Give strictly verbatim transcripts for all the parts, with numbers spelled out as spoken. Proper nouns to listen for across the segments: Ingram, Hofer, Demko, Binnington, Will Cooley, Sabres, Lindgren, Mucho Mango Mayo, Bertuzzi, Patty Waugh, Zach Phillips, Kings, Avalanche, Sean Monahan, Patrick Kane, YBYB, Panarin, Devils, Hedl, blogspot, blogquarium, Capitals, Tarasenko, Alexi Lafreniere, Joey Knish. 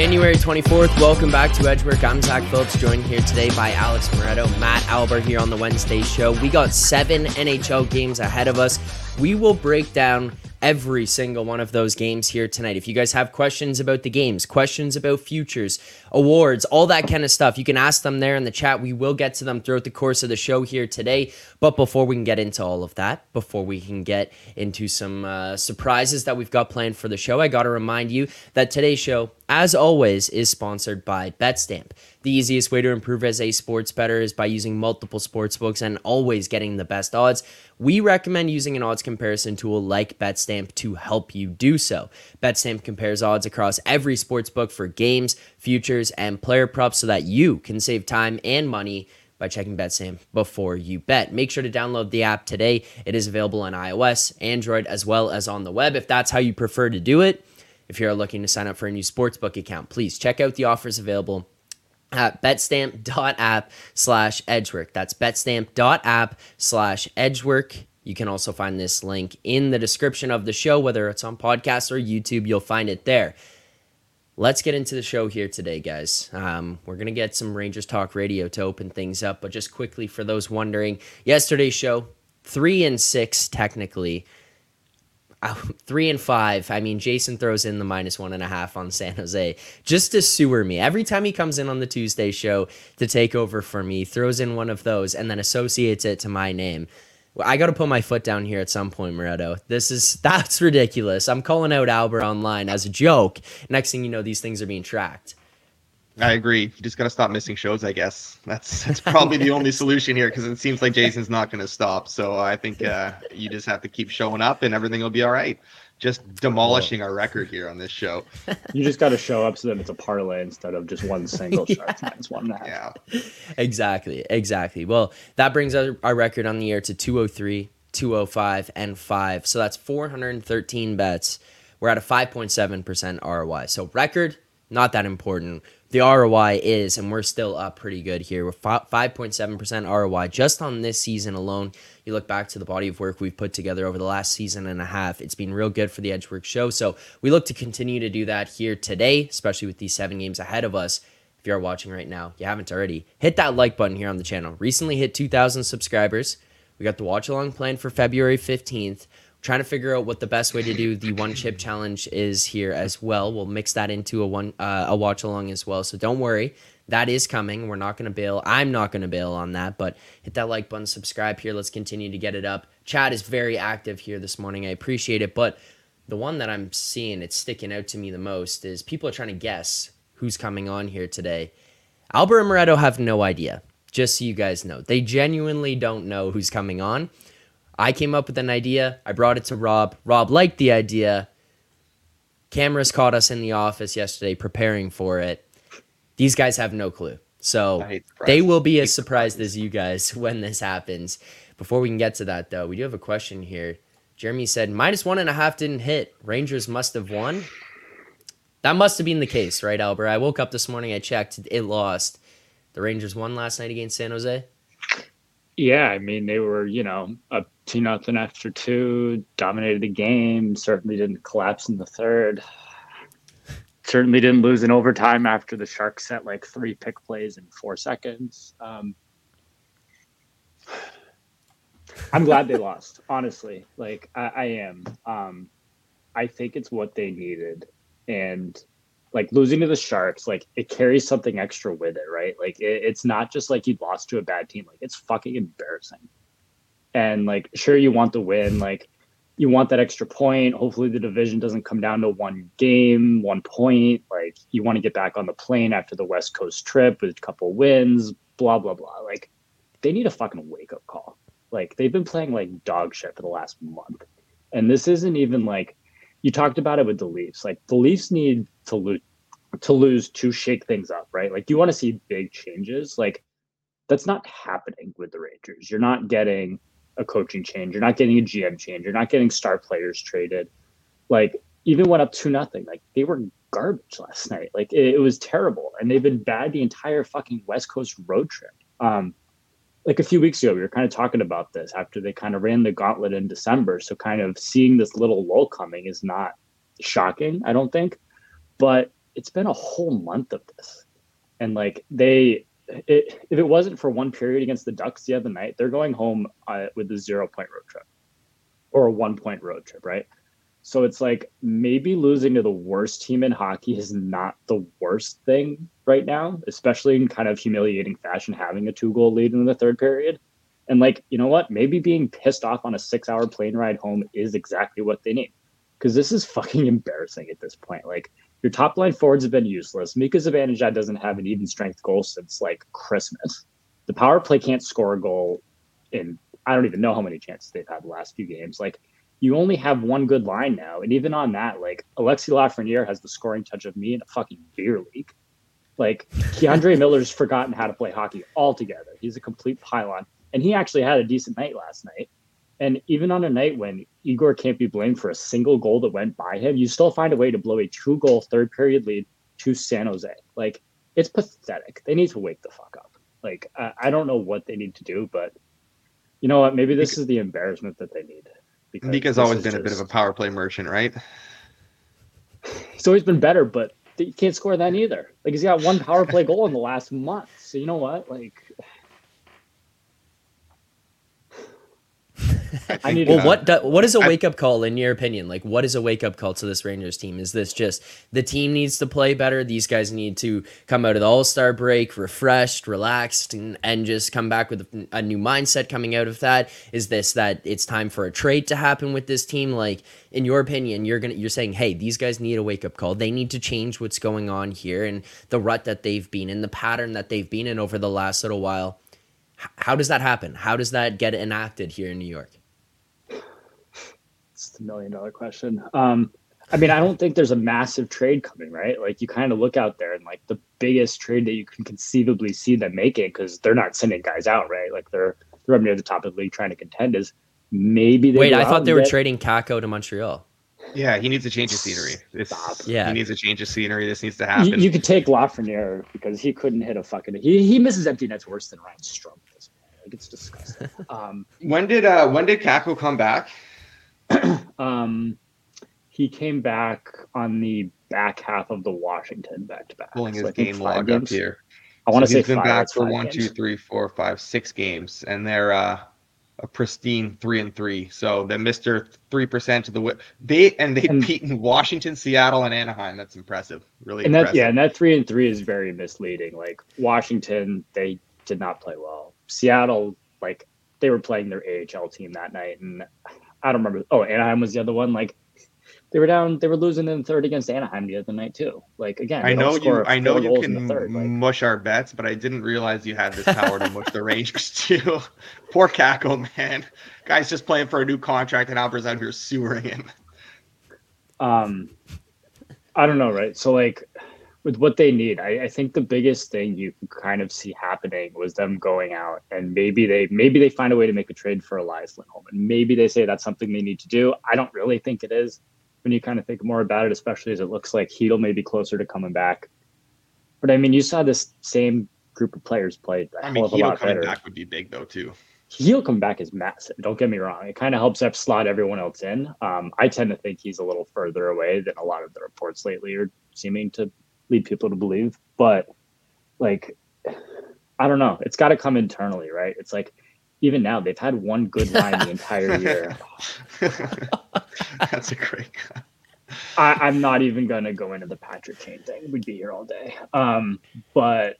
January twenty-fourth, welcome back to Edgework. I'm Zach Phillips, joined here today by Alex Moretto, Matt Albert here on the Wednesday show. We got seven N H L games ahead of us. We will break down every single one of those games here tonight. If you guys have questions about the games, questions about futures, awards, all that kind of stuff, you can ask them there in the chat. We will get to them throughout the course of the show here today. But before we can get into all of that, before we can get into some uh, surprises that we've got planned for the show, I got to remind you that today's show, as always, is sponsored by Betstamp. The easiest way to improve as a sports bettor is by using multiple sportsbooks and always getting the best odds. We recommend using an odds comparison tool like Betstamp to help you do so. Betstamp compares odds across every sportsbook for games, futures, and player props so that you can save time and money by checking Betstamp before you bet. Make sure to download the app today. It is available on iOS, Android, as well as on the web if that's how you prefer to do it. If you are looking to sign up for a new sportsbook account, please check out the offers available at betstamp.app slash edgework. That's betstamp.app slash edgework. You can also find this link in the description of the show, whether it's on podcasts or YouTube, you'll find it there. Let's get into the show here today, guys. Um, we're going to get some Rangers Talk Radio to open things up, but just quickly for those wondering, yesterday's show, three and six technically, Three and five. I mean, Jason throws in the minus one and a half on San Jose just to sewer me. Every time he comes in on the Tuesday show to take over for me, throws in one of those and then associates it to my name. I got to put my foot down here at some point, Moretto. This is, that's ridiculous. I'm calling out Albert online as a joke. Next thing you know, these things are being tracked. I agree. You just got to stop missing shows, I guess. That's that's probably the only solution here because it seems like Jason's not going to stop. So I think uh, you just have to keep showing up and everything will be all right. Just demolishing Whoa. our record here on this show. You just got to show up so that it's a parlay instead of just one single yeah. Sharks minus one and a half. Yeah. Exactly. Exactly. Well, that brings our, our record on the air to two oh three, two oh five, and five. So that's four hundred thirteen bets. We're at a five point seven percent R O I. So record, not that important. The R O I is, and we're still up pretty good here. We're five point seven percent R O I just on this season alone. You look back to the body of work we've put together over the last season and a half. It's been real good for the Edgework show. So we look to continue to do that here today, especially with these seven games ahead of us. If you're watching right now, you haven't already, hit that like button here on the channel. Recently hit two thousand subscribers. We got the watch along planned for February fifteenth. Trying to figure out what the best way to do the one chip challenge is here as well. We'll mix that into a one uh, a watch along as well. So don't worry, that is coming. We're not going to bail. I'm not going to bail on that. But hit that like button, subscribe here. Let's continue to get it up. Chat is very active here this morning. I appreciate it. But the one that I'm seeing, it's sticking out to me the most is people are trying to guess who's coming on here today. Albert and Moretto have no idea. Just so you guys know, they genuinely don't know who's coming on. I came up with an idea. I brought it to Rob. Rob liked the idea. Cameras caught us in the office yesterday preparing for it. These guys have no clue. So they will be as surprised as you guys when this happens. Before we can get to that, though, we do have a question here. Jeremy said, minus one and a half didn't hit. Rangers must have won. That must have been the case, right, Albert? I woke up this morning. I checked. It lost. The Rangers won last night against San Jose. Yeah, I mean, they were, you know, up two nothing after two, dominated the game, certainly didn't collapse in the third, certainly didn't lose in overtime after the Sharks set like three pick plays in four seconds. Um, I'm glad they lost, honestly. Like, I, I am. Um, I think it's what they needed. And like losing to the Sharks, like it carries something extra with it, right? Like it, it's not just like you lost to a bad team. Like it's fucking embarrassing. And like, sure, you want the win. Like you want that extra point. Hopefully the division doesn't come down to one game, one point. Like you want to get back on the plane after the West Coast trip with a couple wins, blah, blah, blah. Like they need a fucking wake up call. Like they've been playing like dog shit for the last month. And this isn't even like, you talked about it with the Leafs. Like the Leafs need to lose, to lose to shake things up, right? Like you want to see big changes. Like that's not happening with the Rangers. You're not getting a coaching change. You're not getting a G M change. You're not getting star players traded. Like even went up two nothing. Like they were garbage last night. Like it, it was terrible, and they've been bad the entire fucking West Coast road trip. Um, like a few weeks ago, we were kind of talking about this after they kind of ran the gauntlet in December. So kind of seeing this little lull coming is not shocking, I don't think. But it's been a whole month of this. And like they, it, if it wasn't for one period against the Ducks the other night, they're going home uh, with a zero point road trip or a one point road trip. Right. So it's like maybe losing to the worst team in hockey is not the worst thing right now, especially in kind of humiliating fashion, having a two goal lead in the third period. And like, you know what, maybe being pissed off on a six hour plane ride home is exactly what they need. Cause this is fucking embarrassing at this point. Like your top line forwards have been useless. Mika Zibanejad doesn't have an even strength goal since like Christmas. The power play can't score a goal in, I don't even know how many chances they've had the last few games. Like, you only have one good line now. And even on that, like, Alexi Lafreniere has the scoring touch of me in a fucking beer league. Like, Keandre Miller's forgotten how to play hockey altogether. He's a complete pylon. And he actually had a decent night last night. And even on a night when Igor can't be blamed for a single goal that went by him, you still find a way to blow a two-goal third-period lead to San Jose. Like, it's pathetic. They need to wake the fuck up. Like, I, I don't know what they need to do, but you know what? Maybe this is the embarrassment that they need. Because Mika's always been just a bit of a power play merchant, right? He's always been better, but you can't score that either. Like, he's got one power play goal in the last month. So you know what? Like, I, I need. Well, to, what do, what is a wake up call in your opinion? Like, what is a wake up call to this Rangers team? Is this just the team needs to play better? These guys need to come out of the All Star break refreshed, relaxed, and, and just come back with a, a new mindset coming out of that. Is this that it's time for a trade to happen with this team? Like, in your opinion, you're gonna you're saying, hey, these guys need a wake up call. They need to change what's going on here and the rut that they've been in, the pattern that they've been in over the last little while. H- how does that happen? How does that get enacted here in New York? It's the million dollar question. Um, I mean, I don't think there's a massive trade coming, right? Like, you kind of look out there and like the biggest trade that you can conceivably see them making, because they're not sending guys out, right? Like they're they're up near the top of the league trying to contend. Is maybe they wait? I thought they were get... trading Kakko to Montreal. Yeah, he needs to change his scenery. It's, yeah, he needs to change his scenery. This needs to happen. You, you could take Lafreniere because he couldn't hit a fucking. He he misses empty nets worse than Ryan Strome does. Like, it's disgusting. Um, when did uh, when did Kakko come back? um, he came back on the back half of the Washington back-to-back. Pulling his so game log games. Up here. I so want to say he's been back for one, games. two, three, four, five, six games, and they're uh, a pristine three and three. So they missed their three percent of the win. They and they've and, beaten Washington, Seattle, and Anaheim. That's impressive. Really, and impressive. That, yeah, and that three and three is very misleading. Like Washington, they did not play well. Seattle, like they were playing their A H L team that night, and I don't remember. Oh, Anaheim was the other one. Like they were down, they were losing in the third against Anaheim the other night too. Like again, I know you, I know you can third, like. mush our bets, but I didn't realize you had this power to mush the Rangers too. Poor Kakko, man. Guy's just playing for a new contract, and Albert's out here sewering him. Um, I don't know, right? So like, with what they need, I, I think the biggest thing you can kind of see happening was them going out and maybe they maybe they find a way to make a trade for Elias Lindholm. And maybe they say that's something they need to do. I don't really think it is when you kind of think more about it, especially as it looks like Hedl may be closer to coming back. But I mean, you saw this same group of players play. I mean, Hedl coming back would be big though too. Hedl coming back is massive. Don't get me wrong. It kind of helps slot everyone else in. Um, I tend to think he's a little further away than a lot of the reports lately are seeming to lead people to believe, but like, I don't know. It's got to come internally, right? It's like, even now they've had one good line the entire year. That's a great guy. I, I'm not even going to go into the Patrick Kane thing. We'd be here all day. Um, but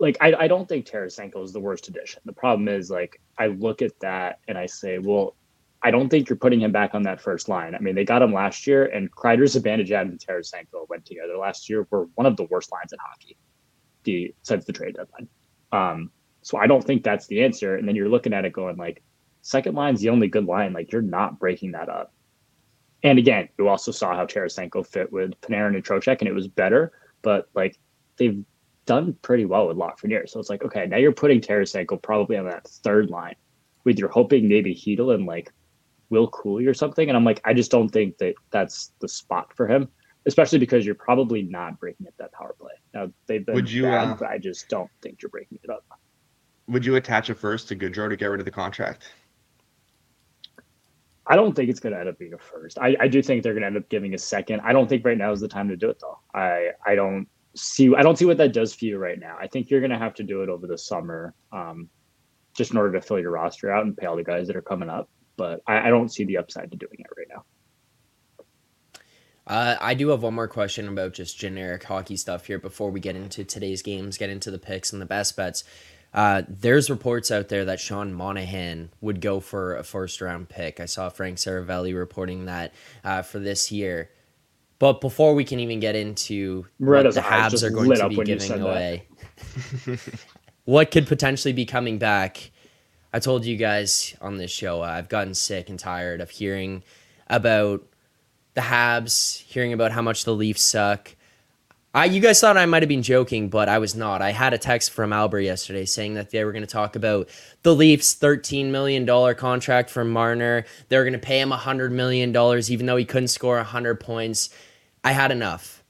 like, I, I don't think Tarasenko is the worst addition. The problem is like, I look at that and I say, well, I don't think you're putting him back on that first line. I mean, they got him last year, and Kreider, Zibanejad, and Tarasenko went together last year. Were one of the worst lines in hockey the, since the trade deadline. Um, so I don't think that's the answer. And then you're looking at it going like, second line's the only good line. Like, you're not breaking that up. And again, you also saw how Tarasenko fit with Panarin and Trocheck, and it was better. But like, they've done pretty well with Lafreniere. So it's like, okay, now you're putting Tarasenko probably on that third line with you're hoping maybe Hedl and like Will Cooley or something. And I'm like, I just don't think that that's the spot for him, especially because you're probably not breaking up that power play. Now they've been would you, bad, uh, but I just don't think you're breaking it up. Would you attach a first to Gaudreau to get rid of the contract? I don't think it's going to end up being a first. I, I do think they're going to end up giving a second. I don't think right now is the time to do it, though. I, I don't see I don't see what that does for you right now. I think you're going to have to do it over the summer, um, just in order to fill your roster out and pay all the guys that are coming up. But I, I don't see the upside to doing it right now. Uh, I do have one more question about just generic hockey stuff here before we get into today's games, get into the picks and the best bets. Uh, there's reports out there that Sean Monahan would go for a first round pick. I saw Frank Saravelli reporting that uh, for this year. But before we can even get into what the Habs are going to be giving away, what could potentially be coming back? I told you guys on this show, uh, I've gotten sick and tired of hearing about the Habs, hearing about how much the Leafs suck. I, you guys thought I might have been joking, but I was not. I had a text from Albert yesterday saying that they were going to talk about the Leafs' thirteen million dollars contract from Marner. They were going to pay him one hundred million dollars, even though he couldn't score one hundred points. I had enough.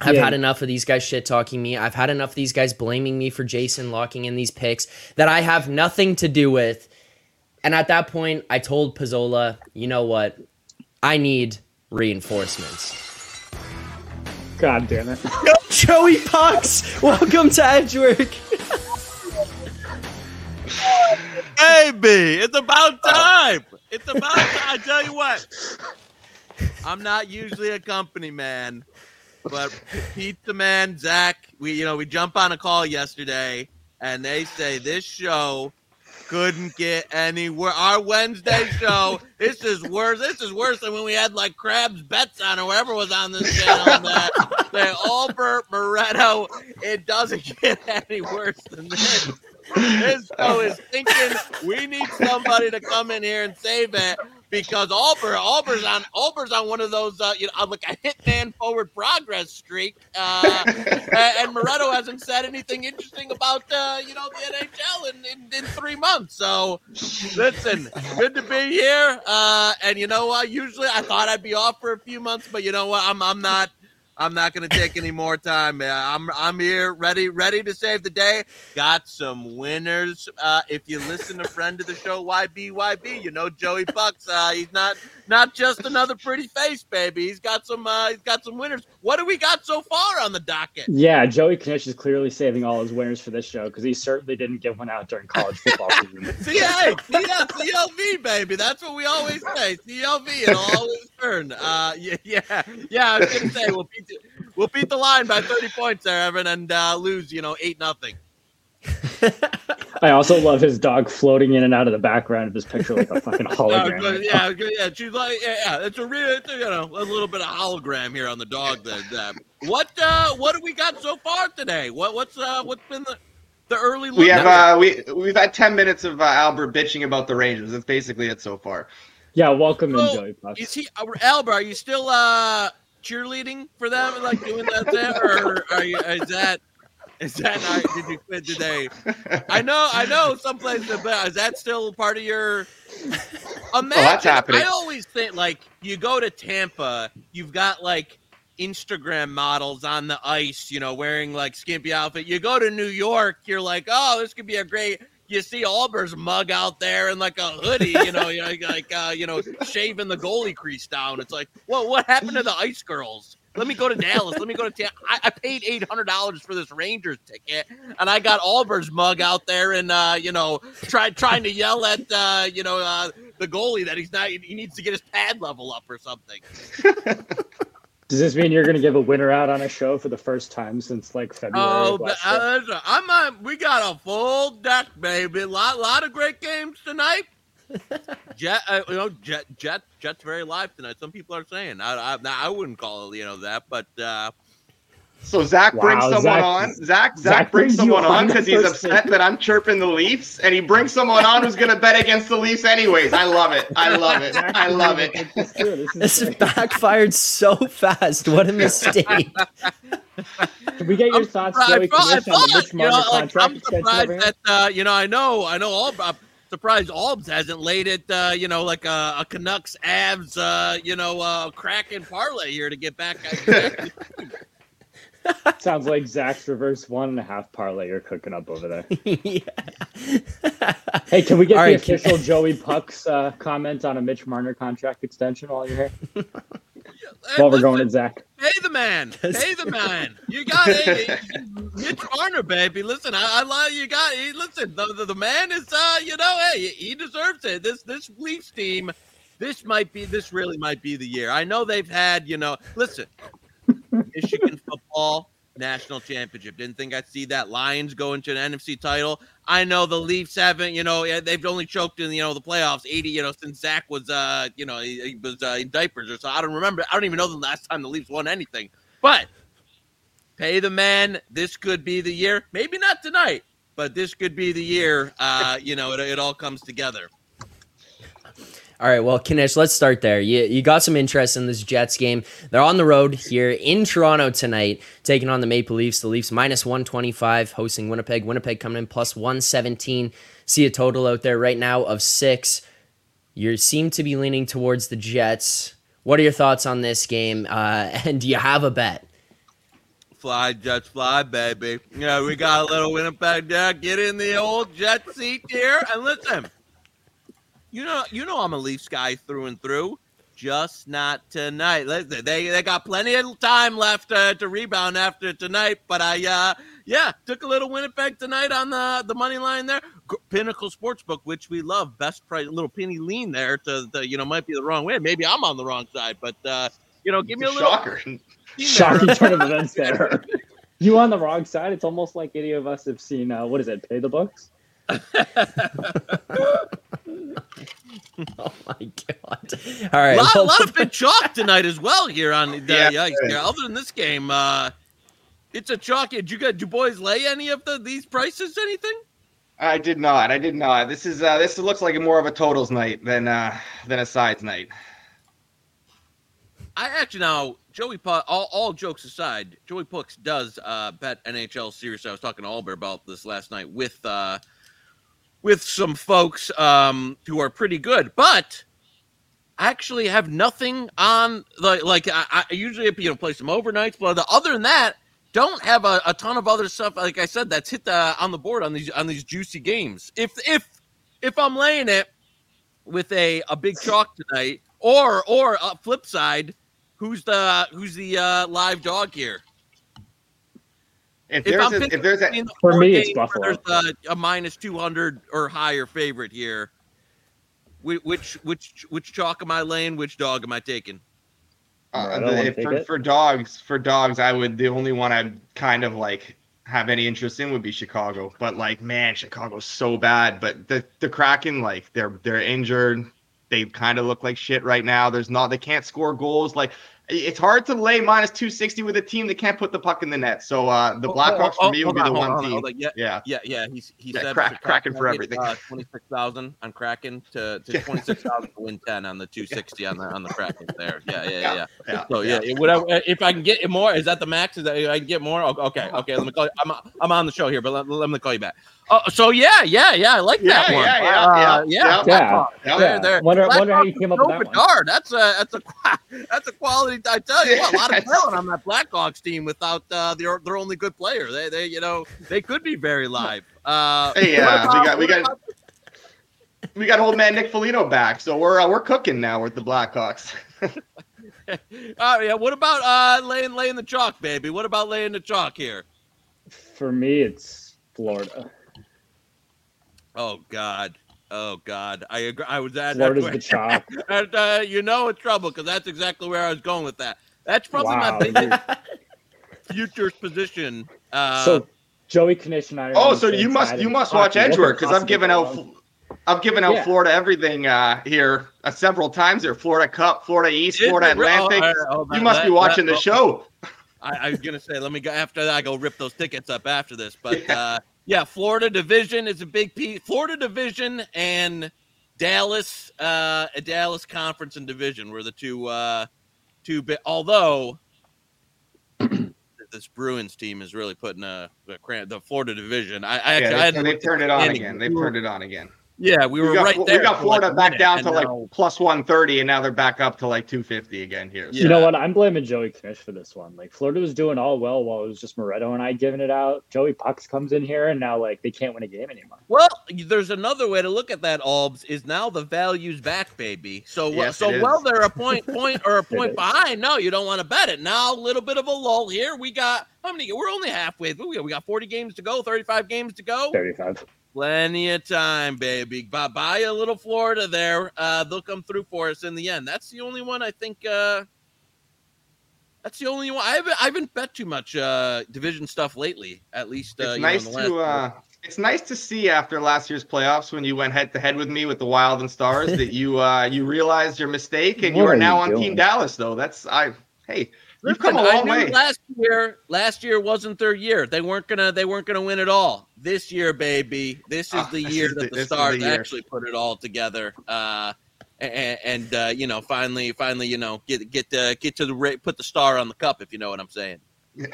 I've yeah. had enough of these guys shit-talking me. I've had enough of these guys blaming me for Jason locking in these picks that I have nothing to do with. And at that point, I told Pozzola, you know what? I need reinforcements. God damn it. No, Joey Pucks! Welcome to Edgework! Baby! It's about time! It's about time! I tell you what, I'm not usually a company man, but Pizza Man, Zach, we, you know, we jump on a call yesterday, and they say this show couldn't get any worse. Our Wednesday show, this is worse. This is worse than when we had like Crab's Bets on or whoever was on this channel. That they Albert Moretto. It doesn't get any worse than this. This show is thinking we need somebody to come in here and save it because Albert, Albert's on, Albert's on one of those, uh, you know, like a hitman forward progress streak. Uh, and Moretto hasn't said anything interesting about, uh, you know, the N H L in, in, in three months. So, listen, good to be here. Uh, and you know what? Usually, I thought I'd be off for a few months, but you know what? I'm, I'm not. I'm not going to take any more time, man. I'm I'm here, ready, ready to save the day. Got some winners. Uh, if you listen to friend of the show, Y B Y B, you know Joey Pucks. Uh, he's not not just another pretty face, baby. He's got some. Uh, he's got some winners. What do we got so far on the docket? Yeah, Joey Knish is clearly saving all his winners for this show because he certainly didn't give one out during college football season. See, hey, yeah, C L V, baby. That's what we always say. C L V, it'll always burn. Uh, yeah, yeah, yeah. I was going to say, well. We'll beat the line by thirty points there, Evan, and uh, lose, you know, eight nothing. I also love his dog floating in and out of the background of his picture like a fucking hologram. No, yeah, yeah, she's like, yeah, yeah, it's a real, it's a, you know, a little bit of hologram here on the dog. That, that. What, uh, what do we got so far today? What, what's, uh, what's been the, the early? We have, uh, we we've had ten minutes of uh, Albert bitching about the Rangers. That's basically it so far. Yeah, welcome so, in, Joey Pucks. Is he, Albert? Are you still, uh? cheerleading for them, like doing that there, or are you, is that is that not, did you quit today? I know, I know, some places, but is that still part of your? Imagine, oh, that's happening. I always think like you go to Tampa, you've got like Instagram models on the ice, you know, wearing like skimpy outfit. You go to New York, you're like, oh, this could be a great. You see Albert's mug out there in like a hoodie, you know, you know like, uh, you know, shaving the goalie crease down. It's like, well, what happened to the Ice Girls? Let me go to Dallas. Let me go to Tampa. I-, I paid eight hundred dollars for this Rangers ticket, and I got Albert's mug out there and, uh, you know, try- trying to yell at, uh, you know, uh, the goalie that he's not, he needs to get his pad level up or something. Does this mean you're going to give a winner out on a show for the first time since like February? Oh, but, uh, I'm on, we got a full deck, baby. A lot, lot of great games tonight. Jet, uh, you know, Jet, Jet, Jet's very live tonight. Some people are saying I, I, I wouldn't call it, you know, that, but. Uh... So Zach wow, brings someone Zach, on. Zach, Zach, Zach brings, brings someone on because he's upset that I'm chirping the Leafs, and he brings someone on who's going to bet against the Leafs anyways. I love it. I love it. I love it. This is, this is backfired so fast. What a mistake. Can we get your I'm thoughts? Joey, I thought, you know, like, I'm surprised that uh, you know. I know. I know all. I'm surprised Albs hasn't laid it. Uh, you know, like a, a Canucks, Avs. Uh, you know, uh, Kraken parlay here to get back. I, sounds like Zach's reverse one and a half parlay you're cooking up over there. Yeah. Hey, can we get all the right, official can... Joey Pucks uh, comment on a Mitch Marner contract extension while you're here? Hey, while we're listen, going at Zach. Pay the man. Pay the man. You got it. Mitch Marner, baby. Listen, I, I love you. Got it. Listen, the, the, the man is, uh, you know, hey, he deserves it. This This Leafs team, this might be, this really might be the year. I know they've had, you know, listen, Michigan football. National championship. Didn't think I'd see that. Lions going to an N F C title. I know the Leafs haven't, you know, they've only choked in, you know, the playoffs eighty, you know, since Zach was, uh, you know, he, he was uh, in diapers or so. I don't remember. I don't even know the last time the Leafs won anything. But pay the man. This could be the year. Maybe not tonight, but this could be the year. Uh, you know, it, it all comes together. All right, well, Kanish, let's start there. You you got some interest in this Jets game. They're on the road here in Toronto tonight, taking on the Maple Leafs. The Leafs minus one twenty-five, hosting Winnipeg. Winnipeg coming in plus one seventeen. See a total out there right now of six. You seem to be leaning towards the Jets. What are your thoughts on this game, uh, and do you have a bet? Fly, Jets, fly, baby. Yeah, we got a little Winnipeg there. Get in the old Jet seat here, and listen. You know, you know, I'm a Leafs guy through and through. Just not tonight. Listen, they they got plenty of time left uh, to rebound after tonight. But I, uh, yeah, took a little Winnipeg tonight on the the money line there. Pinnacle Sportsbook, which we love, best price, little penny lean there. To the, you know, might be the wrong way. Maybe I'm on the wrong side, but uh, you know, give me a little shocker, shocking turn of events there. You on the wrong side? It's almost like any of us have seen. Uh, what is it? Pay the Books. Oh my god! All right, a lot, well, a lot of big chalk tonight as well here on the yeah, yeah, yeah. Other than this game, uh, it's a chalk. Did you guys, do boys lay any of the these prices? Anything? I did not. I did not. This is uh, this looks like more of a totals night than uh, than a sides night. I actually now Joey Puck, all, all jokes aside, Joey Pucks does uh, bet N H L series. I was talking to Albert about this last night with. Uh, with some folks um, who are pretty good, but actually have nothing on the, like I, I usually, you know, play some overnights, but other than that, don't have a, a ton of other stuff. Like I said, that's hit the, on the board on these, on these juicy games. If, if, if I'm laying it with a, a big chalk tonight or, or a flip side, who's the, who's the uh, live dog here? If, if, there's a, if there's a, the for me, it's Buffalo. There's a, a minus two hundred or higher favorite here. Which which which chalk am I laying? Which dog am I taking? Uh, I if, for, for dogs, for dogs, I would the only one I'd kind of like have any interest in would be Chicago. But like, man, Chicago's so bad. But the the Kraken, like they're they're injured. They kind of look like shit right now. There's not they can't score goals. Like. It's hard to lay minus two sixty with a team that can't put the puck in the net. So uh, the Blackhawks oh, oh, for me would be the on, one team. On, on. Yeah, yeah, yeah, yeah. He's he's yeah, crack, Kraken for everything. Uh, twenty-six thousand on Kraken to, to twenty-six thousand to win ten on the two sixty on the on the Kraken there. Yeah, yeah, yeah. yeah. yeah so yeah, yeah, whatever. If I can get it more, is that the max? Is that I can get more? Okay, okay. Let me call you. I'm I'm on the show here, but let, let me call you back. Oh, so yeah, yeah, yeah. I like that yeah, one. Yeah, yeah, uh, yeah, yeah. yeah. yeah. There, there. Wonder, wonder how you came up with that Bedard. One. That's a that's a that's a quality. I tell you, what, a lot of talent on that Blackhawks team without uh, their their only good player. They they you know they could be very live. Uh, hey, yeah, uh, we got we got we got old man Nick Foligno back, so we're uh, we're cooking now with the Blackhawks. uh, yeah. What about uh, laying laying the chalk, baby? What about laying the chalk here? For me, it's Florida. Oh God! Oh God! I agree. I was at Florida's the chop. and, uh, you know it's trouble because that's exactly where I was going with that. That's probably wow, my biggest futures position. Uh, so Joey Knish and I. Are oh, so you must you must watch Edgework because I've given out I've given out yeah. Florida everything uh, here uh, several times here. Florida Cup, Florida East, it Florida Atlantic. Oh, oh, oh, you must that, be watching that, the show. I, I was gonna say, let me go after that. I go rip those tickets up after this, but. Yeah. Uh, Yeah, Florida Division is a big piece. Florida Division and Dallas, uh, a Dallas Conference and Division were the two, uh, two bit. Although this Bruins team is really putting a, a cramp. The Florida Division, I, I yeah, actually, they, I they turned it on again. They turned it on again. Yeah, we were we got, right there. We got Florida like back down to like now, plus one thirty, and now they're back up to like two fifty again here. So. You know what? I'm blaming Joey Knish for this one. Like, Florida was doing all well while it was just Moretto and I giving it out. Joey Pucks comes in here, and now, like, they can't win a game anymore. Well, there's another way to look at that, Albs, is now the value's back, baby. So, yes, so well, they're a point, point or a point behind. No, you don't want to bet it. Now, a little bit of a lull here. We got how many? We're only halfway through. We got forty games to go, thirty-five games to go. thirty-five. Plenty of time, baby. Bye-bye a little Florida there. Uh, they'll come through for us in the end. That's the only one I think uh, – that's the only one. I haven't, I haven't bet too much uh, division stuff lately, at least uh, it's you nice know, in the to, last uh, It's nice to see after last year's playoffs when you went head-to-head with me with the Wild and Stars that you uh, you realized your mistake, and what you are, are now you on doing? Team Dallas, though. That's – I hey – You've come a long way. Last year, last year wasn't their year. They weren't gonna. They weren't gonna win at all. This year, baby, this is oh, the year is that the, the Stars the actually put it all together. Uh, and and uh, you know, finally, finally, you know, get get the get to the put the star on the cup, if you know what I'm saying. Yeah.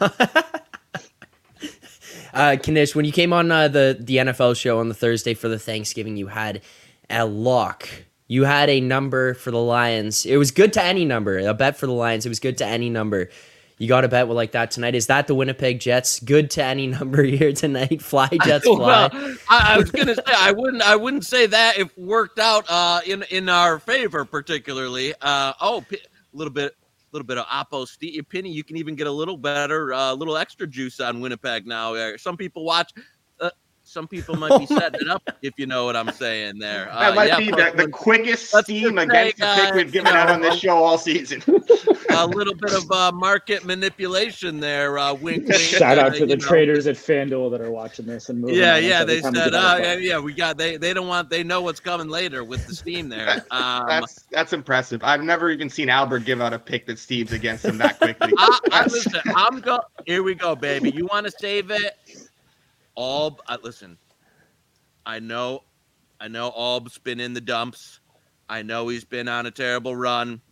uh, Knish, when you came on uh, the the N F L show on the Thursday for the Thanksgiving, you had a lock. You had a number for the Lions. It was good to any number. A bet for the Lions. It was good to any number. You got a bet with like that tonight. Is that the Winnipeg Jets? Good to any number here tonight. Fly Jets, fly. Well, I, I was gonna say I wouldn't. I wouldn't say that if worked out uh, in in our favor particularly. Uh, oh, p- little bit, little bit of Oppo Steve Penny. You can even get a little better, a uh, little extra juice on Winnipeg now. Some people watch. Some people might be setting it up, if you know what I'm saying there. Uh, that might yeah, be the, the quickest steam against the pick we've given out on this show all season. A little bit of uh, market manipulation there. Uh, wink, wink, Shout uh, out to the know. traders at FanDuel that are watching this and moving. Yeah, yeah, they said, uh, yeah, yeah, we got. They they don't want. They know what's coming later with the steam there. Um, that's that's impressive. I've never even seen Albert give out a pick that steams against him that quickly. I, I, listen, I'm go. Here we go, baby. You want to save it? Alb, uh, listen, I know, I know Alb's been in the dumps. I know he's been on a terrible run.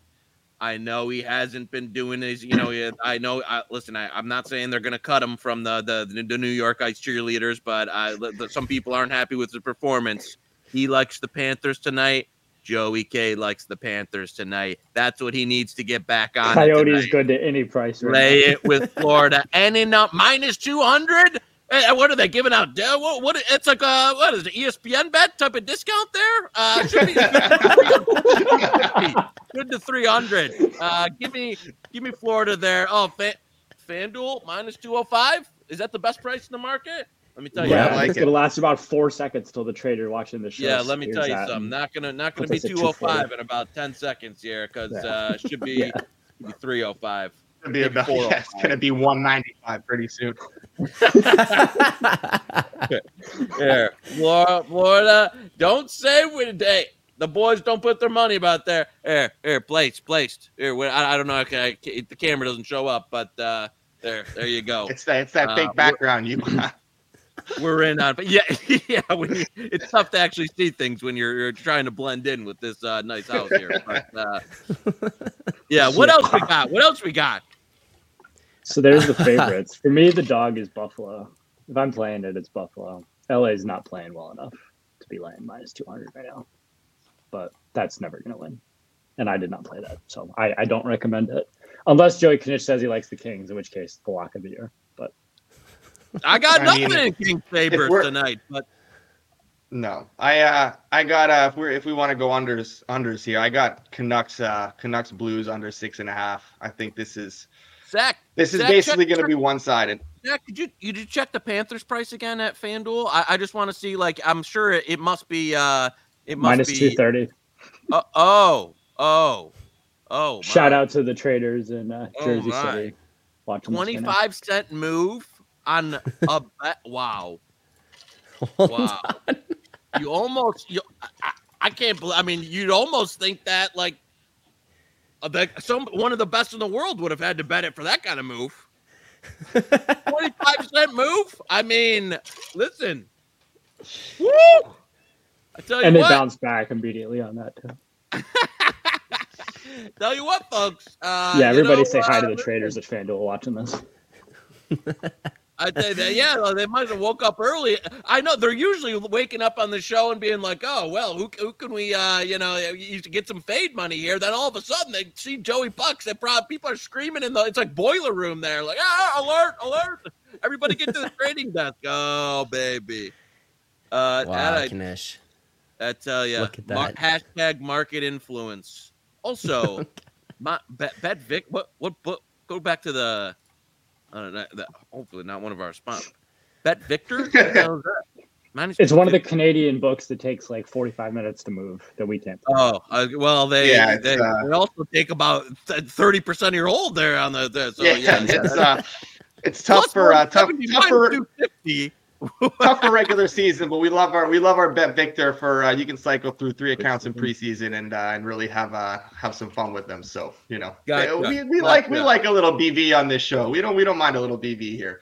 I know he hasn't been doing his, you know, he, I know, I, listen, I, I'm not saying they're going to cut him from the, the the New York Ice cheerleaders, but I, the, some people aren't happy with his performance. He likes the Panthers tonight. Joey K likes the Panthers tonight. That's what he needs to get back on. Coyote's good to any price. Right Lay now. It with Florida. And in uh, minus two hundred? Hey, what are they giving out? What, what? It's like a what is it? E S P N bet type of discount there. Uh, should be good to three hundred. Uh, give me, give me Florida there. Oh, fan, FanDuel minus two hundred five. Is that the best price in the market? Let me tell you. Yeah, I like it's it. gonna last about four seconds till the trader watching the show. Yeah, let me tell you something. Not gonna, not gonna be two hundred five in about ten seconds here because yeah. uh, should be, yeah. be three hundred five. It'll be about, yeah, it's going to be one ninety-five pretty soon. There. Florida, Florida, don't say what day. The boys don't put their money about there. Here, here, placed, placed. Here, I, I don't know. Okay, the camera doesn't show up, but uh, there, there you go. It's that, it's that uh, fake background you got. We're in on, but yeah, yeah. When you, it's tough to actually see things when you're, you're trying to blend in with this uh, nice house here. But, uh, yeah, what else we got? What else we got? So there's the favorites. For me, the dog is Buffalo. If I'm playing it, it's Buffalo. L A is not playing well enough to be laying minus two hundred right now, but that's never going to win. And I did not play that, so I, I don't recommend it unless Joey Knish says he likes the Kings, in which case it's the lock of the year. But I got I nothing mean, in King Sabres tonight, but no, I uh, I got uh, if we if we want to go unders unders here, I got Canucks uh, Canucks Blues under six and a half. I think this is Zach. This is Zach, basically going to be one sided. Zach, did you you did check the Panthers price again at FanDuel? I, I just want to see like I'm sure it, it must be uh it must minus be minus two thirty. Uh, oh oh oh! My. Shout out to the traders in uh, Jersey oh City. Twenty five cent move. On a bet, wow, Hold wow! On. You almost, you, I, I can't believe. I mean, you'd almost think that like, that some one of the best in the world would have had to bet it for that kind of move. Twenty-five cent move. I mean, listen, woo! I tell you, and what, it bounced back immediately on that too. Tell you what, folks. Uh, yeah, everybody you know, say uh, hi to the traders at FanDuel watching this. I tell you that, yeah, they might have woke up early. I know they're usually waking up on the show and being like, oh, well, who, who can we, uh, you know, you get some fade money here. Then all of a sudden they see Joey Pucks. They probably, people are screaming in the, it's like boiler room there. Like, ah, alert, alert. Everybody get to the trading desk. Oh, baby. Uh, wow, I, Kanish. I tell you, look at that. Mar- hashtag market influence. Also, my, bet, bet Vic, what, what book? Go back to the, I don't know, the, hopefully not one of our sponsors. Bet Victor? It's one of the Canadian books that takes like forty-five minutes to move that we can't. Oh, uh, well, they, yeah, they, uh, they also take about thirty percent of your hold there on the, there, so yeah, yeah, it's, uh, it's tough for, uh, tough, tough for, tough for regular season, but we love our, we love our Bet Victor for, uh, you can cycle through three accounts in preseason and, uh, and really have, uh, have some fun with them. So, you know, gotcha. we, we like, we like a little B V on this show. We don't, we don't mind a little B V here.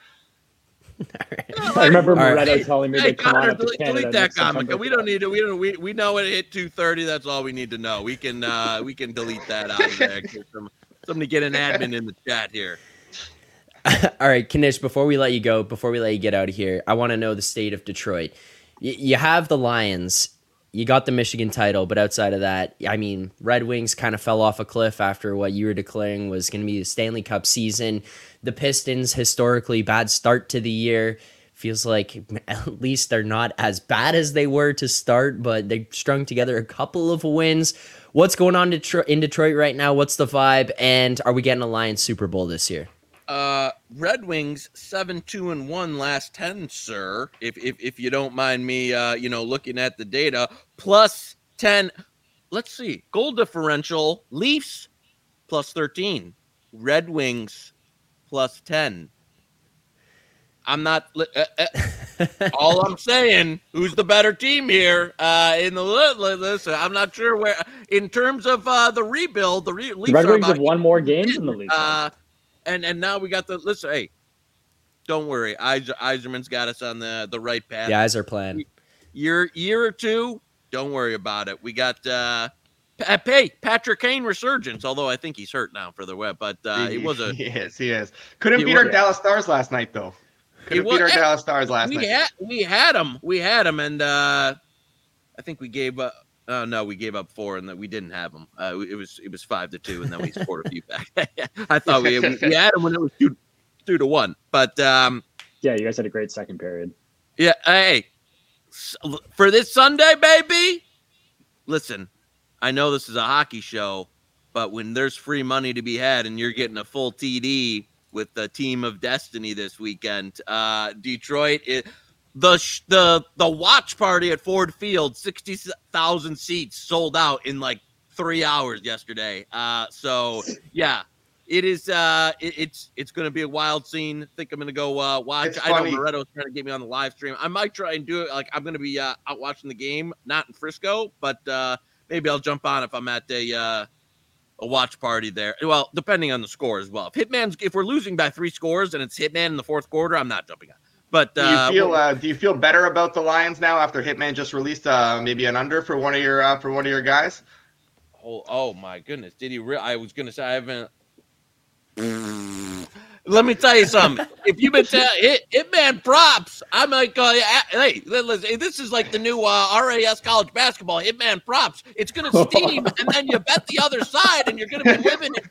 Right. I remember Moretto right. telling me hey, to come Connor, on delete, to delete that comment. We don't need to. We don't. We, we know it hit two thirty. That's all we need to know. We can uh, we can delete that out of there. Some, something to get an admin in the chat here. All right, Kanish. Before we let you go, before we let you get out of here, I want to know the state of Detroit. Y- you have the Lions. You got the Michigan title, but outside of that, I mean, Red Wings kind of fell off a cliff after what you were declaring was going to be the Stanley Cup season. The Pistons, historically bad start to the year. Feels like at least they're not as bad as they were to start, but they strung together a couple of wins. What's going on in Detroit right now? What's the vibe? And are we getting a Lions Super Bowl this year? Uh, Red Wings seven two and one last ten, sir. If if if you don't mind me, uh, you know, looking at the data, plus ten. Let's see, goal differential: Leafs plus thirteen, Red Wings plus ten. I'm not. Uh, uh, all I'm saying, who's the better team here? Uh, in the listen, I'm not sure where. In terms of uh, the rebuild, the re- Leafs Red Wings have won more games than the Leafs. Uh, And and now we got the listen. Hey, don't worry. Eiserman's got us on the, the right path. The Eiser plan. Year year or two. Don't worry about it. We got uh, hey, Patrick Kane resurgence. Although I think he's hurt now for the web, but uh, he, he was a. He is. He is. Couldn't he beat was, our Dallas Stars last night though. Couldn't was, beat our hey, Dallas Stars last we night. Had, we had him. We had him, and uh, I think we gave up. Oh, no, we gave up four, and that we didn't have them. Uh, it was it was five to two, and then we scored a few back. I thought we, we had them when it was two, two to one. But um, yeah, you guys had a great second period. Yeah, hey, for this Sunday, baby. Listen, I know this is a hockey show, but when there's free money to be had, and you're getting a full T D with the team of destiny this weekend, uh, Detroit. It, The the the watch party at Ford Field, sixty thousand seats sold out in like three hours yesterday. Uh, so yeah, it is. Uh, it, it's it's going to be a wild scene. I think I'm going to go uh, watch. I know Moretto's trying to get me on the live stream. I might try and do it. Like I'm going to be uh, out watching the game, not in Frisco, but uh, maybe I'll jump on if I'm at a uh, a watch party there. Well, depending on the score as well. If Hitman's if we're losing by three scores and it's Hitman in the fourth quarter, I'm not jumping on. But uh, do you feel uh, do you feel better about the Lions now after Hitman just released uh, maybe an under for one of your uh, for one of your guys? Oh, oh my goodness! Did he? Re- I was gonna say I haven't. Let me tell you something. If you've been t- hit, Hitman props, I'm like, uh, hey, this is like the new uh, R A S college basketball. Hitman props. It's gonna steam, and then you bet the other side, and you're gonna be living in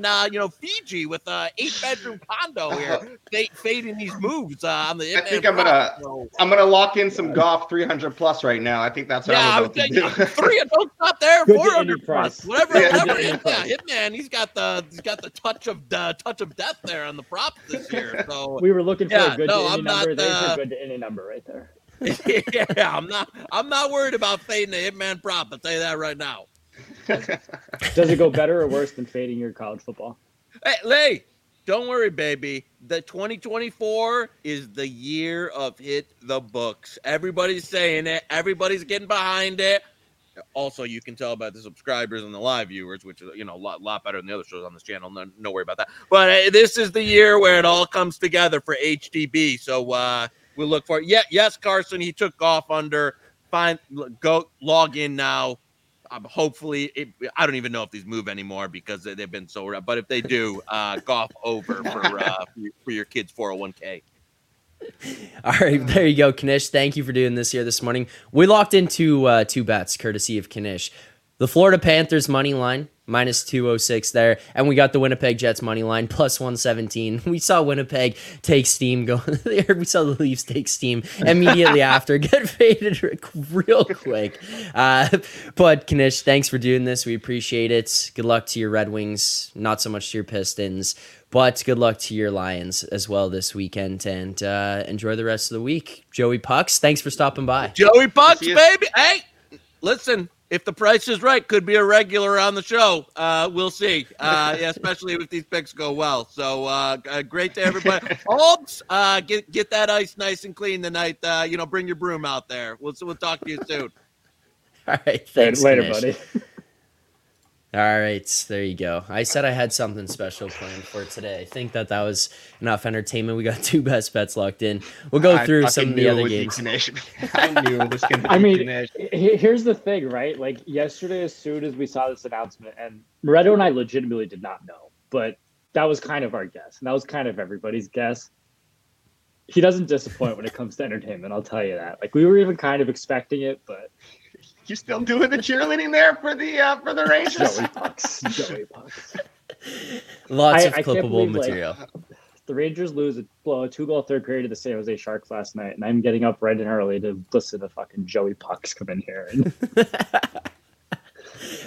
freaking uh, you know Fiji with a eight bedroom condo here. They fading these moves uh, on the. Hitman I think I'm props, gonna so. I'm gonna lock in some golf three hundred plus right now. I think that's what yeah, I'm about to do. Three don't stop there. four hundred plus, whatever. Yeah, whatever. Yeah, Hitman, he's got the he's got the touch of uh, touch of death there on the props this year. So we were looking for yeah, a good no, to any I'm number. Not, uh, There's a good to any number right there. Yeah, I'm not I'm not worried about fading the Hitman prop, I'll tell you that right now. Does it go better or worse than fading your college football? Hey, Lee, don't worry, baby. The twenty twenty-four is the year of hit the books. Everybody's saying it, everybody's getting behind it. Also, you can tell by the subscribers and the live viewers, which is, you know, a lot, lot better than the other shows on this channel. No, no worry about that. But uh, this is the year where it all comes together for H D B. So uh, we'll look for it. Yeah, yes, Carson, he took off under. Fine, go log in now. Um, hopefully, it, I don't even know if these move anymore because they, they've been so rough. But if they do, uh, golf over for, uh, for your kids' four oh one k. All right, there you go, Kanish. Thank you for doing this here this morning. We locked into uh, two bets, courtesy of Kanish. The Florida Panthers money line, minus two oh six there. And we got the Winnipeg Jets money line, plus one seventeen. We saw Winnipeg take steam going there. We saw the Leafs take steam immediately after, get faded real quick. Uh, but Kanish, thanks for doing this. We appreciate it. Good luck to your Red Wings, not so much to your Pistons, but good luck to your Lions as well this weekend. And uh, enjoy the rest of the week. Joey Pucks, thanks for stopping by. Joey Pucks, baby. Hey, listen. If the price is right, could be a regular on the show. Uh, we'll see, uh, yeah, especially if these picks go well. So uh, great to everybody. Holmes, uh, get get that ice nice and clean tonight. Uh, you know, bring your broom out there. We'll we'll talk to you soon. All right, thanks. Later, Kanish. Buddy. All right, there you go. I said I had something special planned for today. I think that that was enough entertainment. We got two best bets locked in. We'll go through I some of the other games. I knew it was going to be I mean, Kanish. Here's the thing, right? Like yesterday, as soon as we saw this announcement, and Moretto and I legitimately did not know, but that was kind of our guess, and that was kind of everybody's guess. He doesn't disappoint when it comes to entertainment, I'll tell you that. Like we were even kind of expecting it, but... You're still doing the cheerleading there for the uh, for the Rangers. Joey Pucks. Joey Pucks. Lots I, of clippable believe, material. Like, the Rangers lose a blow a two goal third period to the San Jose Sharks last night, and I'm getting up right and early to listen to fucking Joey Pucks come in here. And...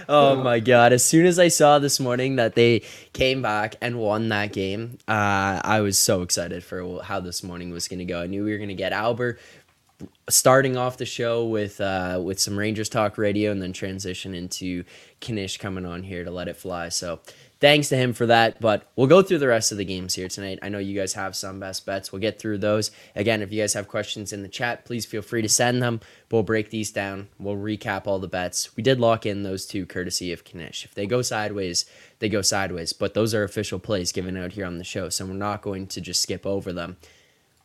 oh my god! As soon as I saw this morning that they came back and won that game, uh, I was so excited for how this morning was going to go. I knew we were going to get Albert. Starting off the show with uh, with some Rangers Talk Radio and then transition into Kanish coming on here to let it fly. So thanks to him for that. But we'll go through the rest of the games here tonight. I know you guys have some best bets. We'll get through those. Again, if you guys have questions in the chat, please feel free to send them. We'll break these down. We'll recap all the bets. We did lock in those two courtesy of Kanish. If they go sideways, they go sideways. But those are official plays given out here on the show. So we're not going to just skip over them.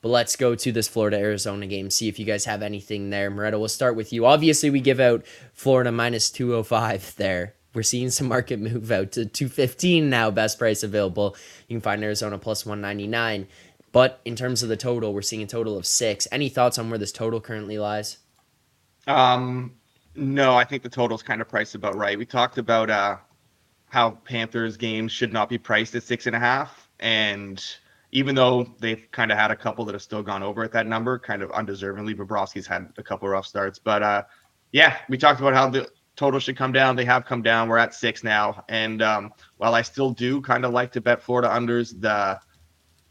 But let's go to this Florida-Arizona game, see if you guys have anything there. Moretta, we'll start with you. Obviously, we give out Florida minus two oh five there. We're seeing some market move out to two fifteen now, best price available. You can find Arizona plus one ninety-nine. But in terms of the total, we're seeing a total of six. Any thoughts on where this total currently lies? Um, no, I think the total's kind of priced about right. We talked about uh, how Panthers games should not be priced at six and a half, and... even though they've kind of had a couple that have still gone over at that number, kind of undeservingly. Bobrovsky's had a couple rough starts. But, uh, yeah, we talked about how the total should come down. They have come down. We're at six now. And um, while I still do kind of like to bet Florida unders, the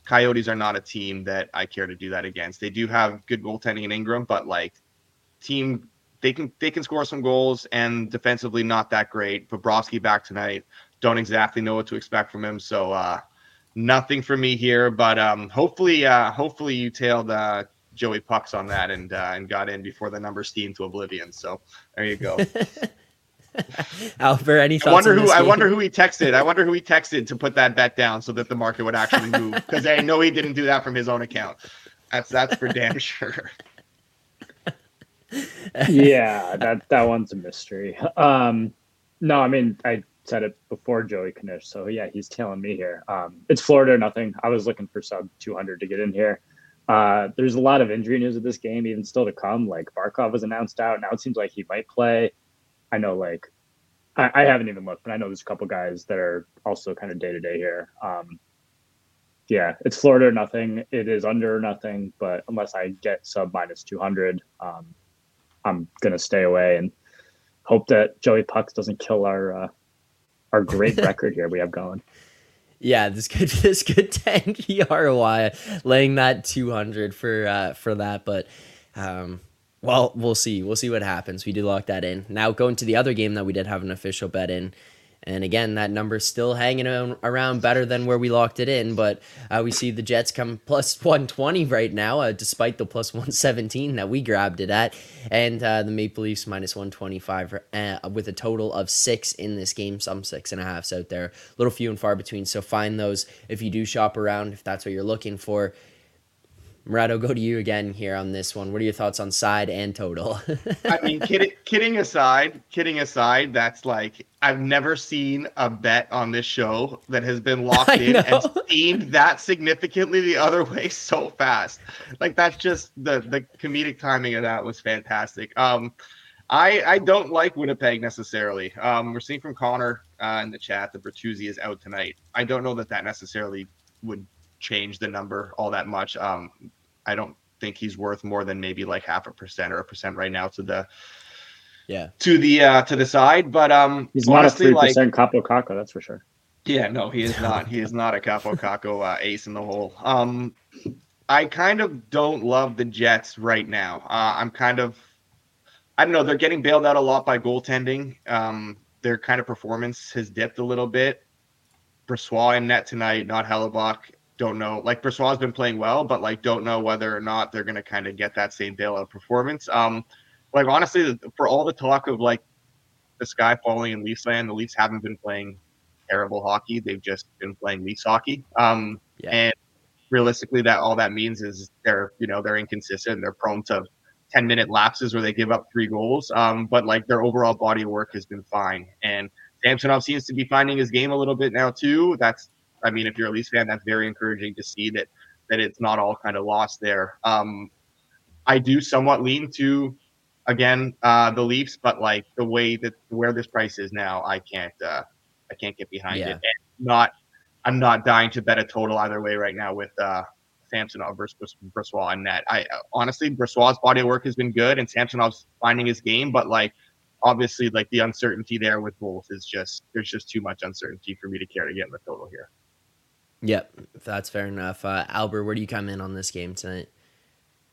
Coyotes are not a team that I care to do that against. They do have good goaltending in Ingram, but, like, team they can they can score some goals and defensively not that great. Bobrovsky back tonight. Don't exactly know what to expect from him. So, uh nothing for me here, but um, hopefully, uh, hopefully you tailed uh, Joey Pucks on that and uh, and got in before the number steamed to oblivion. So there you go. Albert, any thoughts? I wonder who I wonder who he texted. I wonder who he texted to put that bet down so that the market would actually move, because I know he didn't do that from his own account. That's that's for damn sure. Yeah, that that one's a mystery. Um, no, I mean I. said it before Joey Kanish, so yeah, he's tailing me here. Um, it's Florida or nothing. I was looking for sub two hundred to get in here. Uh, there's a lot of injury news of this game, even still to come. Like Barkov was announced out. Now it seems like he might play. I know, like, I, I haven't even looked, but I know there's a couple guys that are also kind of day to day here. Um, yeah, it's Florida or nothing. It is under or nothing, but unless I get sub minus two hundred, um, I'm gonna stay away and hope that Joey Pucks doesn't kill our. Uh, Our great record here we have going. Yeah, this good this good ten P R Y laying that two hundred for uh, for that, but um, well, we'll see. We'll see what happens. We do lock that in. Now going to the other game that we did have an official bet in. And again, that number's still hanging around better than where we locked it in, but uh, we see the Jets come plus one twenty right now, uh, despite the plus one seventeen that we grabbed it at, and uh, the Maple Leafs minus one twenty-five uh, with a total of six in this game, some six and a halfs out there, a little few and far between, so find those if you do shop around, if that's what you're looking for. Murad, I'll go to you again here on this one. What are your thoughts on side and total? I mean, kidding, kidding aside, kidding aside, that's like, I've never seen a bet on this show that has been locked I in know. and steamed that significantly the other way so fast. Like, that's just the, the comedic timing of that was fantastic. Um, I, I don't like Winnipeg necessarily. Um, we're seeing from Connor uh, in the chat that Bertuzzi is out tonight. I don't know that that necessarily would change the number all that much. Um, I don't think he's worth more than maybe like half a percent or a percent right now to the yeah to the uh, to the side. But um, he's honestly, not a three percent like, Capo Kakko, that's for sure. Yeah, no, he is not. He is not a Capo Kakko uh, ace in the hole. Um, I kind of don't love the Jets right now. Uh, I'm kind of I don't know. They're getting bailed out a lot by goaltending. Um, their kind of performance has dipped a little bit. Brossoit in net tonight, not Hellebuck. Don't know. Like, Brossoit's been playing well, but, like, don't know whether or not they're going to kind of get that same bailout performance. Um, like, honestly, for all the talk of, like, the sky falling in Leafs land, the Leafs haven't been playing terrible hockey. They've just been playing Leafs hockey. Um, yeah. And realistically, that all that means is they're, you know, they're inconsistent. They're prone to ten-minute lapses where they give up three goals. Um, but, like, their overall body of work has been fine. And Samsonov seems to be finding his game a little bit now, too. That's I mean, if you're a Leafs fan, that's very encouraging to see that that it's not all kind of lost there. Um, I do somewhat lean to, again, uh, the Leafs, but like the way that where this price is now, I can't, uh, I can't get behind yeah. it. And not, I'm not dying to bet a total either way right now with uh, Samsonov versus Brossoit in net. I honestly, Brossoit's body of work has been good, and Samsonov's finding his game, but like. Obviously, like the uncertainty there with both is just there's just too much uncertainty for me to care to get in the total here. Yep, that's fair enough. Uh, Albert, where do you come in on this game tonight?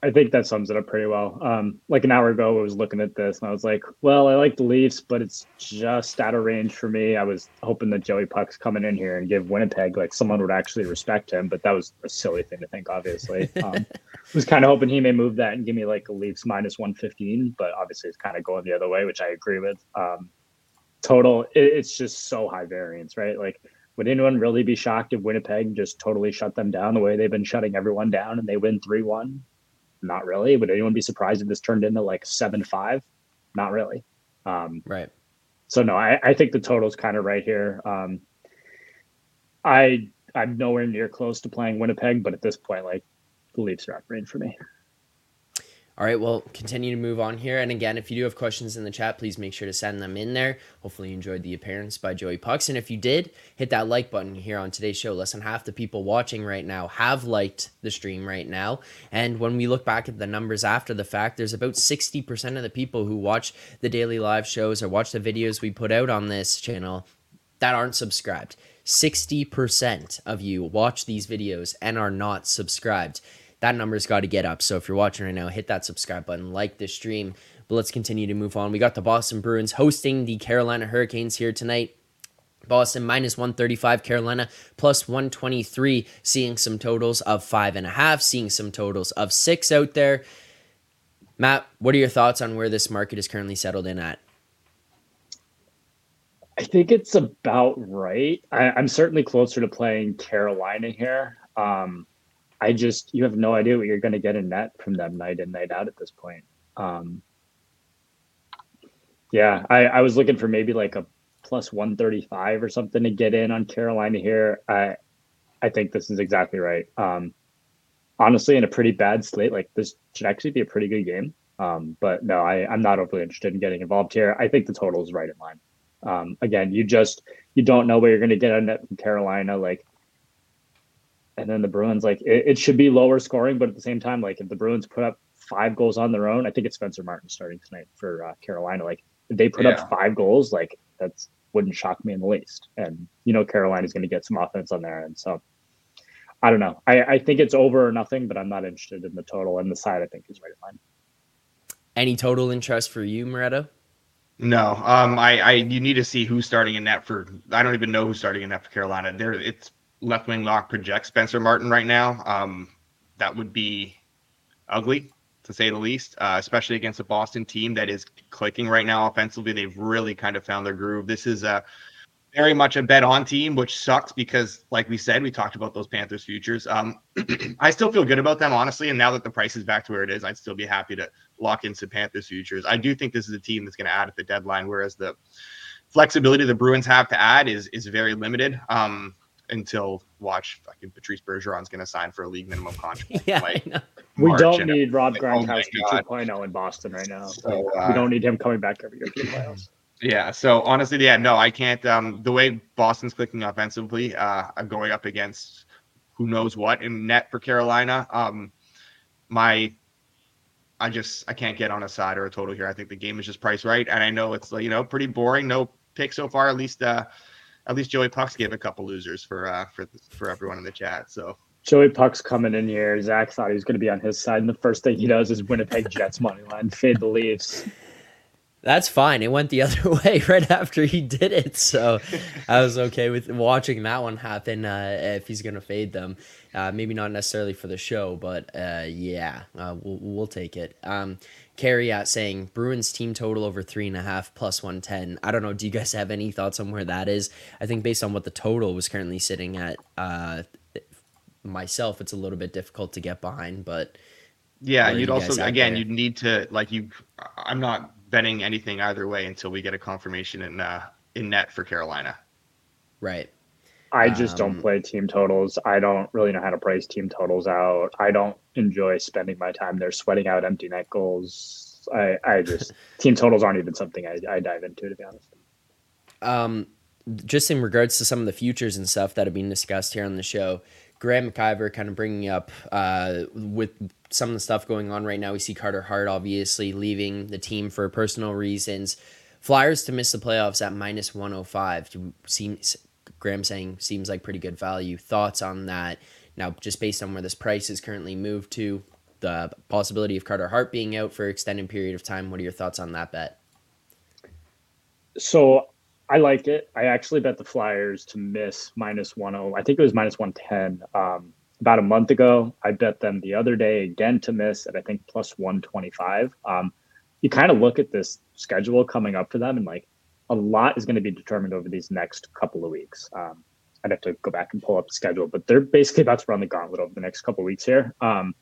I think that sums it up pretty well. Um, like an hour ago, I was looking at this and I was like, well, I like the Leafs, but it's just out of range for me. I was hoping that Joey Pucks coming in here and give Winnipeg, like someone would actually respect him, but that was a silly thing to think, obviously. Um, was kind of hoping he may move that and give me like a Leafs minus one fifteen, but obviously it's kind of going the other way, which I agree with. Um, total, it, it's just so high variance, right? Like, would anyone really be shocked if Winnipeg just totally shut them down the way they've been shutting everyone down and they win three one? Not really. Would anyone be surprised if this turned into like seven five? Not really. Um, right. So no, I, I think the total's kind of right here. Um, I, I'm nowhere near close to playing Winnipeg, but at this point, like the Leafs are out of range for me. All right, well, continue to move on here. And again, if you do have questions in the chat, please make sure to send them in there. Hopefully you enjoyed the appearance by Joey Pucks. And if you did, hit that like button here on today's show. Less than half the people watching right now have liked the stream right now. And when we look back at the numbers after the fact, there's about sixty percent of the people who watch the daily live shows or watch the videos we put out on this channel that aren't subscribed. sixty percent of you watch these videos and are not subscribed. That number's got to get up. So if you're watching right now, hit that subscribe button, like this stream. But let's continue to move on. We got the Boston Bruins hosting the Carolina Hurricanes here tonight. Boston minus one thirty-five, Carolina plus one twenty-three, seeing some totals of five and a half, seeing some totals of six out there. Matt, what are your thoughts on where this market is currently settled in at? I think it's about right. I, I'm certainly closer to playing Carolina here. Um, I just, you have no idea what you're going to get in net from them night in, night out at this point. Um, yeah, I, I was looking for maybe like a plus one thirty-five or something to get in on Carolina here. I I think this is exactly right. Um, honestly, in a pretty bad slate, like this should actually be a pretty good game. Um, but no, I, I'm not overly interested in getting involved here. I think the total is right in line. Um, again, you just, you don't know what you're going to get on net from Carolina. Like, and then the Bruins, like, it, it should be lower scoring, but at the same time, like, if the Bruins put up five goals on their own, I think it's Spencer Martin starting tonight for uh, Carolina. Like, if they put yeah. up five goals, like, that wouldn't shock me in the least. And, you know, Carolina's going to get some offense on their end. So, I don't know. I, I think it's over or nothing, but I'm not interested in the total. And the side, I think, is right in line. Any total interest for you, Moretto? No, um, I, I, you need to see who's starting in net for. I don't even know who's starting in net for Carolina. There, it's. Left wing lock projects Spencer Martin right now. Um, that would be ugly to say the least, uh, especially against a Boston team that is clicking right now offensively. They've really kind of found their groove. This is a very much a bet on team, which sucks because, like we said, we talked about those Panthers futures. Um, I still feel good about them, honestly. And now that the price is back to where it is, I'd still be happy to lock in some Panthers futures. I do think this is a team that's going to add at the deadline, whereas the flexibility the Bruins have to add is is very limited. Um, until watch, fucking Patrice Bergeron's going to sign for a league minimum contract. yeah, like, we don't need Rob like, Gronkowski oh 2.0 in Boston right now. So, uh, we don't need him coming back every year to the playoffs. Yeah, so honestly, yeah, no, I can't. Um, the way Boston's clicking offensively, uh, I'm going up against who knows what in net for Carolina. Um, my, I just I can't get on a side or a total here. I think the game is just priced right, and I know it's you know pretty boring. No pick so far. At least uh, at least Joey Pucks gave a couple losers for uh, for for everyone in the chat. So Joey Pucks coming in here. Zach thought he was going to be on his side, and the first thing he does is Winnipeg Jets money line, fade the Leafs. That's fine. It went the other way right after he did it. So I was okay with watching that one happen uh, if he's going to fade them. Uh, maybe not necessarily for the show, but uh, yeah, uh, we'll, we'll take it. Um, Carrie out saying Bruins team total over three and a half plus one ten. I don't know. Do you guys have any thoughts on where that is? I think based on what the total was currently sitting at uh, myself, it's a little bit difficult to get behind. But yeah, you'd you also, again, there? you'd need to like you. I'm not betting anything either way until we get a confirmation in uh, in net for Carolina. Right. I just um, don't play team totals. I don't really know how to price team totals out. I don't enjoy spending my time there sweating out empty net goals. I, I just team totals aren't even something I, I dive into, to be honest. Um, just in regards to some of the futures and stuff that have been discussed here on the show, Graham McIver kind of bringing up uh, with some of the stuff going on right now. We see Carter Hart obviously leaving the team for personal reasons. Flyers to miss the playoffs at minus one oh five. Seems, Graham saying seems like pretty good value. Thoughts on that? Now, just based on where this price is currently moved to, the possibility of Carter Hart being out for an extended period of time. What are your thoughts on that bet? So I like it. I actually bet the Flyers to miss minus one oh. I think it was minus one ten um, about a month ago. I bet them the other day again to miss at, I think, plus one twenty-five. Um, you kind of look at this schedule coming up for them, and like a lot is going to be determined over these next couple of weeks. Um, I'd have to go back and pull up the schedule, but they're basically about to run the gauntlet over the next couple of weeks here. Um,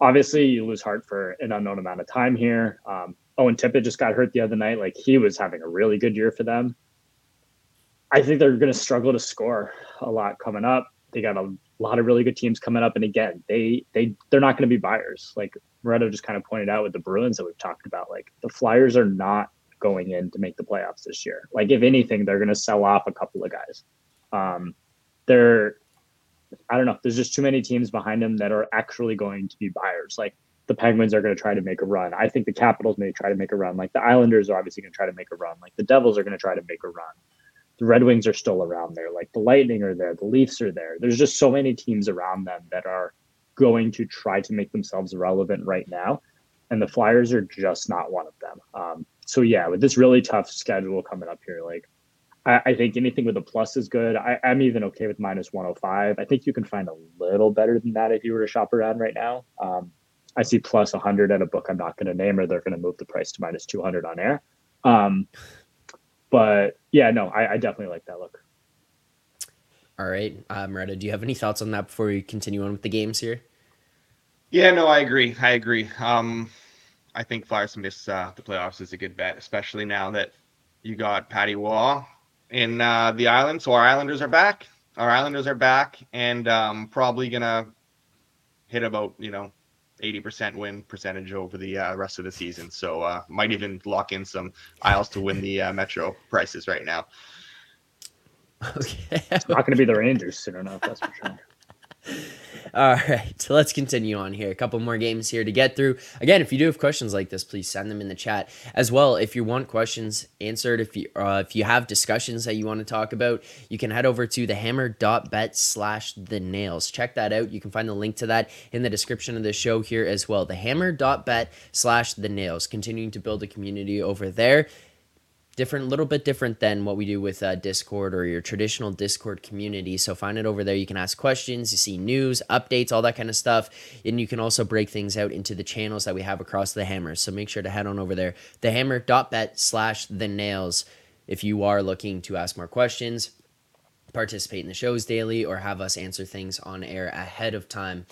obviously, you lose Hart for an unknown amount of time here. Um, Owen Tippett just got hurt the other night. Like, he was having a really good year for them. I think they're going to struggle to score a lot coming up. They got a lot of really good teams coming up. And again, they, they, they're not going to be buyers. Like Reto just kind of pointed out with the Bruins that we've talked about, like the Flyers are not going in to make the playoffs this year. Like if anything, they're going to sell off a couple of guys. Um, they're, I don't know. There's just too many teams behind them that are actually going to be buyers. Like the Penguins are going to try to make a run. I think the Capitals may try to make a run. Like the Islanders are obviously going to try to make a run. Like the Devils are going to try to make a run. The Red Wings are still around there. Like the Lightning are there. The Leafs are there. There's just so many teams around them that are going to try to make themselves relevant right now. And the Flyers are just not one of them. Um, so yeah, with this really tough schedule coming up here, like I, I think anything with a plus is good. I, I'm even okay with minus one oh five. I think you can find a little better than that if you were to shop around right now. Um, I see plus one hundred at a book I'm not going to name, or they're going to move the price to minus two hundred on air. Um, But yeah, no, I, I definitely like that look. All right. Um, Reto, do you have any thoughts on that before we continue on with the games here? Yeah, no, I agree. I agree. Um, I think Flyers to miss uh, the playoffs is a good bet, especially now that you got Patty Waugh in uh, the island. So our Islanders are back. Our Islanders are back and um, probably going to hit about, you know, eighty percent win percentage over the uh, rest of the season. So uh, might even lock in some Isles to win the uh, Metro prices right now. Okay. It's not going to be the Rangers soon enough, that's for sure. All right, so let's continue on here. A couple more games here to get through. Again, if you do have questions like this, please send them in the chat as well. If you want questions answered, if you uh, if you have discussions that you want to talk about, you can head over to thehammer dot bet slash the nails. Check that out. You can find the link to that in the description of the show here as well. thehammer dot bet slash the nails. Continuing to build a community over there. Different, little bit different than what we do with uh, Discord or your traditional Discord community. So find it over there. You can ask questions, you see news, updates, all that kind of stuff. And you can also break things out into the channels that we have across the Hammer. So make sure to head on over there. Thehammer.bet slash the nails. If you are looking to ask more questions, participate in the shows daily, or have us answer things on air ahead of time,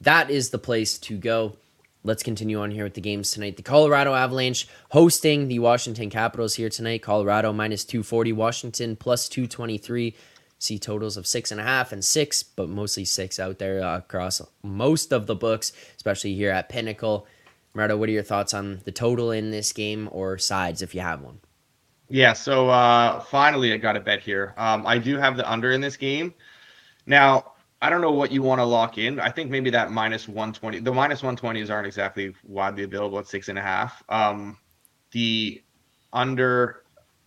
that is the place to go. Let's continue on here with the games tonight. The Colorado Avalanche hosting the Washington Capitals here tonight. Colorado minus two forty, Washington plus two twenty-three. See totals of six and a half and six, but mostly six out there uh, across most of the books, especially here at Pinnacle. Murdo, what are your thoughts on the total in this game, or sides if you have one? Yeah, so uh, finally I got a bet here. Um, I do have the under in this game. Now, I don't know what you want to lock in. I think maybe that minus one twenty. The minus one twenties aren't exactly widely available at six and a half. Um, the under...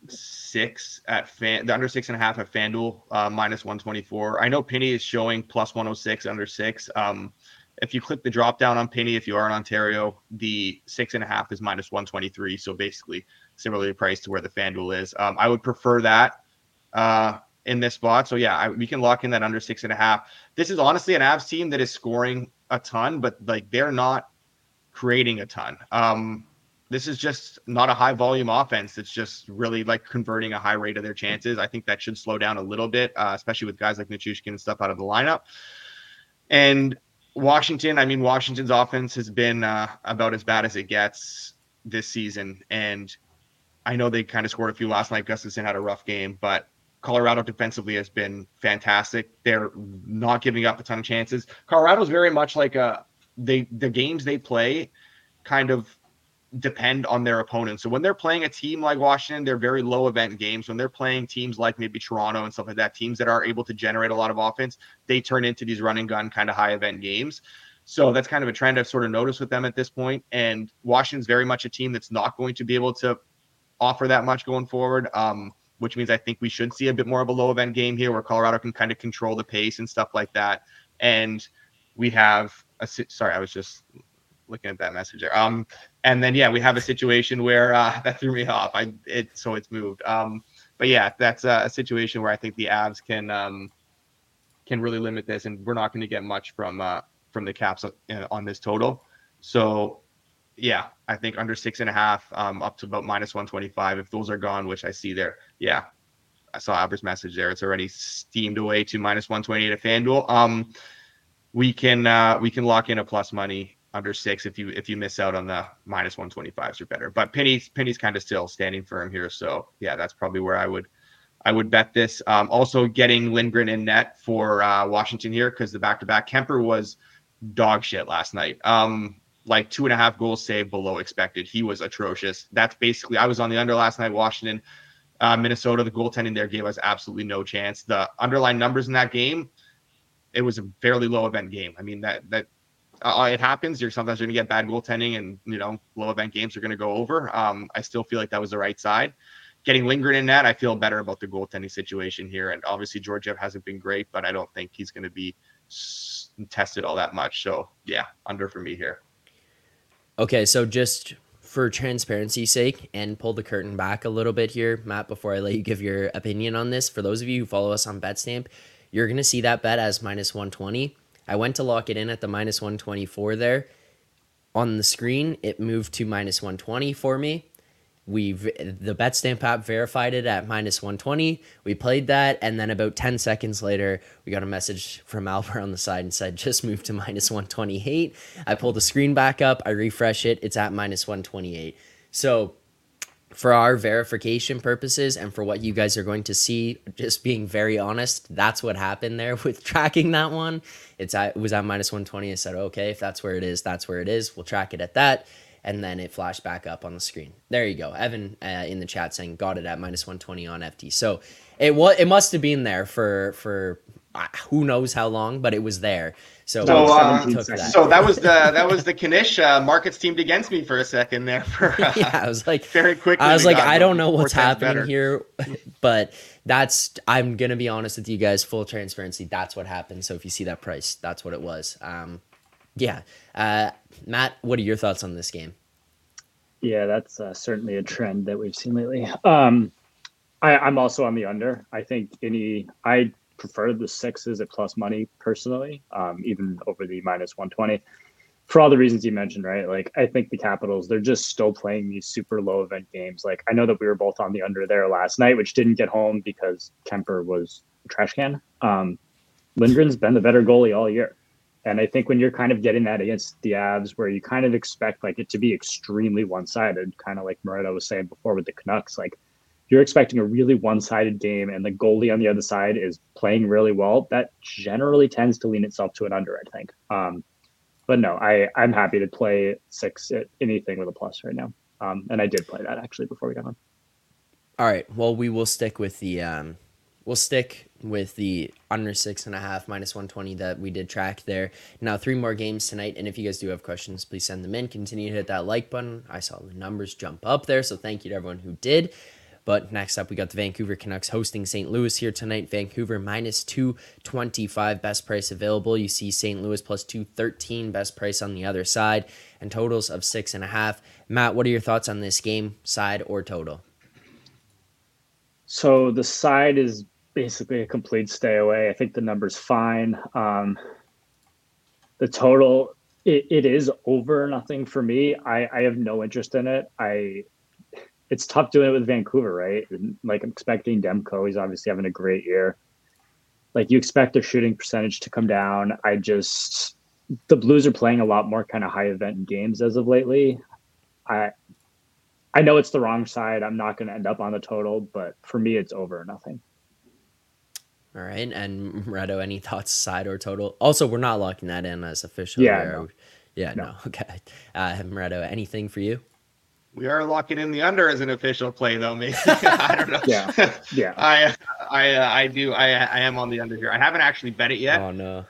six at fan the under six and a half at FanDuel, uh minus one twenty-four. I know Penny is showing plus one oh six under six. Um if you click the drop down on Penny, if you are in Ontario, the six and a half is minus one twenty-three, so basically similarly priced to where the FanDuel is. um I would prefer that uh in this spot, so yeah I, we can lock in that under six and a half. This is honestly an Avs team that is scoring a ton, but like they're not creating a ton. um This is just not a high volume offense. It's just really like converting a high rate of their chances. I think that should slow down a little bit, uh, especially with guys like Nichushkin and stuff out of the lineup. And Washington, I mean, Washington's offense has been uh, about as bad as it gets this season. And I know they kind of scored a few last night. Gustafson had a rough game, but Colorado defensively has been fantastic. They're not giving up a ton of chances. Colorado's very much like a, they, the games they play kind of depend on their opponents. So when they're playing a team like Washington, they're very low event games. When they're playing teams like maybe Toronto and stuff like that, teams that are able to generate a lot of offense, they turn into these run and gun kind of high event games. So that's kind of a trend I've sort of noticed with them at this point. And Washington's very much a team that's not going to be able to offer that much going forward, um, which means I think we should see a bit more of a low event game here where Colorado can kind of control the pace and stuff like that. And we have a, sorry, I was just looking at that message there. Um, and then, yeah, we have a situation where uh, that threw me off. I it So it's moved. Um, but, yeah, that's a, a situation where I think the Avs can um, can really limit this, and we're not going to get much from uh, from the Caps on this total. So, yeah, I think under six and a half, um, up to about minus one twenty-five. If those are gone, which I see there, yeah, I saw Albert's message there. It's already steamed away to minus one twenty-eight at FanDuel. Um, we can uh, we can lock in a plus money under six if you if you miss out on the minus one twenty-fives or better. But Penny's Penny's kind of still standing firm here, so yeah, that's probably where I would I would bet this. Um, also getting Lindgren in net for uh, Washington here because the back-to-back. Kemper was dog shit last night. Um, like two and a half goals saved below expected. He was atrocious. That's basically, I was on the under last night. Washington, uh, Minnesota, the goaltending there gave us absolutely no chance. The underlying numbers in that game, it was a fairly low event game. I mean that that. Uh, it happens. You're sometimes going to get bad goaltending, and you know low event games are going to go over. Um, I still feel like that was the right side. Getting Lindgren in that, I feel better about the goaltending situation here. And obviously Georgiev hasn't been great, but I don't think he's going to be s- tested all that much. So yeah, under for me here. Okay, so just for transparency's sake, and pull the curtain back a little bit here, Matt. Before I let you give your opinion on this, for those of you who follow us on Betstamp, you're going to see that bet as minus one twenty. I went to lock it in at the minus one twenty-four there. On the screen, it moved to minus one twenty for me. We The Betstamp app verified it at minus one twenty. We played that, and then about ten seconds later, we got a message from Albert on the side and said, just move to minus one twenty-eight. I pulled the screen back up. I refresh it. It's at minus one twenty-eight. So for our verification purposes and for what you guys are going to see, just being very honest, that's what happened there with tracking that one. It's at, it was at minus one twenty. I said, okay, if that's where it is, that's where it is. We'll track it at that. And then it flashed back up on the screen. There you go. Evan uh, in the chat saying got it at minus one twenty on F T. So it was, it must have been there for, for uh, who knows how long, but it was there. So, so, um, that. so that was the that was the Knish uh, markets teamed against me for a second there. For, uh, yeah, I was like very quickly. I was like, I don't know what's happening better. Here, but that's I'm gonna be honest with you guys, full transparency. That's what happened. So if you see that price, that's what it was. Um, yeah, uh, Matt, what are your thoughts on this game? Yeah, that's uh, certainly a trend that we've seen lately. Um, I, I'm also on the under. I think any I. prefer the sixes at plus money personally, um, even over the minus one twenty. for all the reasons you mentioned, right? Like, I think the Capitals, they're just still playing these super low event games. Like, I know that we were both on the under there last night, which didn't get home because Kemper was a trash can. Um, Lindgren's been the better goalie all year. And I think when you're kind of getting that against the Avs, where you kind of expect like it to be extremely one-sided, kind of like Moretta was saying before with the Canucks, like you're expecting a really one-sided game and the goalie on the other side is playing really well, that generally tends to lean itself to an under, I think. Um, but no, I, I'm happy to play six at anything with a plus right now. Um, and I did play that actually before we got on. All right. Well, we will stick with the um, we'll stick with the under six and a half minus one twenty that we did track there. Now three more games tonight. And if you guys do have questions, please send them in. Continue to hit that like button. I saw the numbers jump up there, so thank you to everyone who did. But next up, we got the Vancouver Canucks hosting Saint Louis here tonight. Vancouver minus two twenty-five, best price available. You see Saint Louis plus two thirteen, best price on the other side, and totals of six and a half. Matt, what are your thoughts on this game, side or total? So the side is basically a complete stay away. I think the number's fine. Um, the total, it, it is over nothing for me. I, I have no interest in it. I... It's tough doing it with Vancouver, right? Like, I'm expecting Demko. He's obviously having a great year. Like, you expect their shooting percentage to come down. I just – the Blues are playing a lot more kind of high-event games as of lately. I I know it's the wrong side. I'm not going to end up on the total, but for me, it's over or nothing. All right. And, Redo, any thoughts, side or total? Also, we're not locking that in as official. Yeah, no. Yeah, no. no. Okay. Uh, Redo, anything for you? We are locking in the under as an official play, though. Maybe I don't know. Yeah, yeah. I, I, I do. I, I am on the under here. I haven't actually bet it yet. Oh no!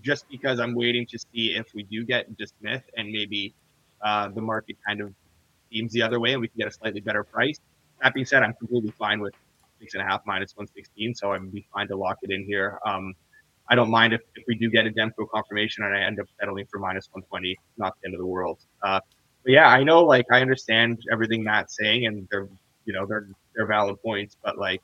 Just because I'm waiting to see if we do get DeSmith and maybe uh, the market kind of seems the other way and we can get a slightly better price. That being said, I'm completely fine with six and a half minus one sixteen, so I'm be fine to lock it in here. Um, I don't mind if, if we do get a Demko confirmation and I end up settling for minus one twenty. Not the end of the world. Uh, But yeah, I know, like, I understand everything Matt's saying, and they're, you know, they're they're valid points. But, like,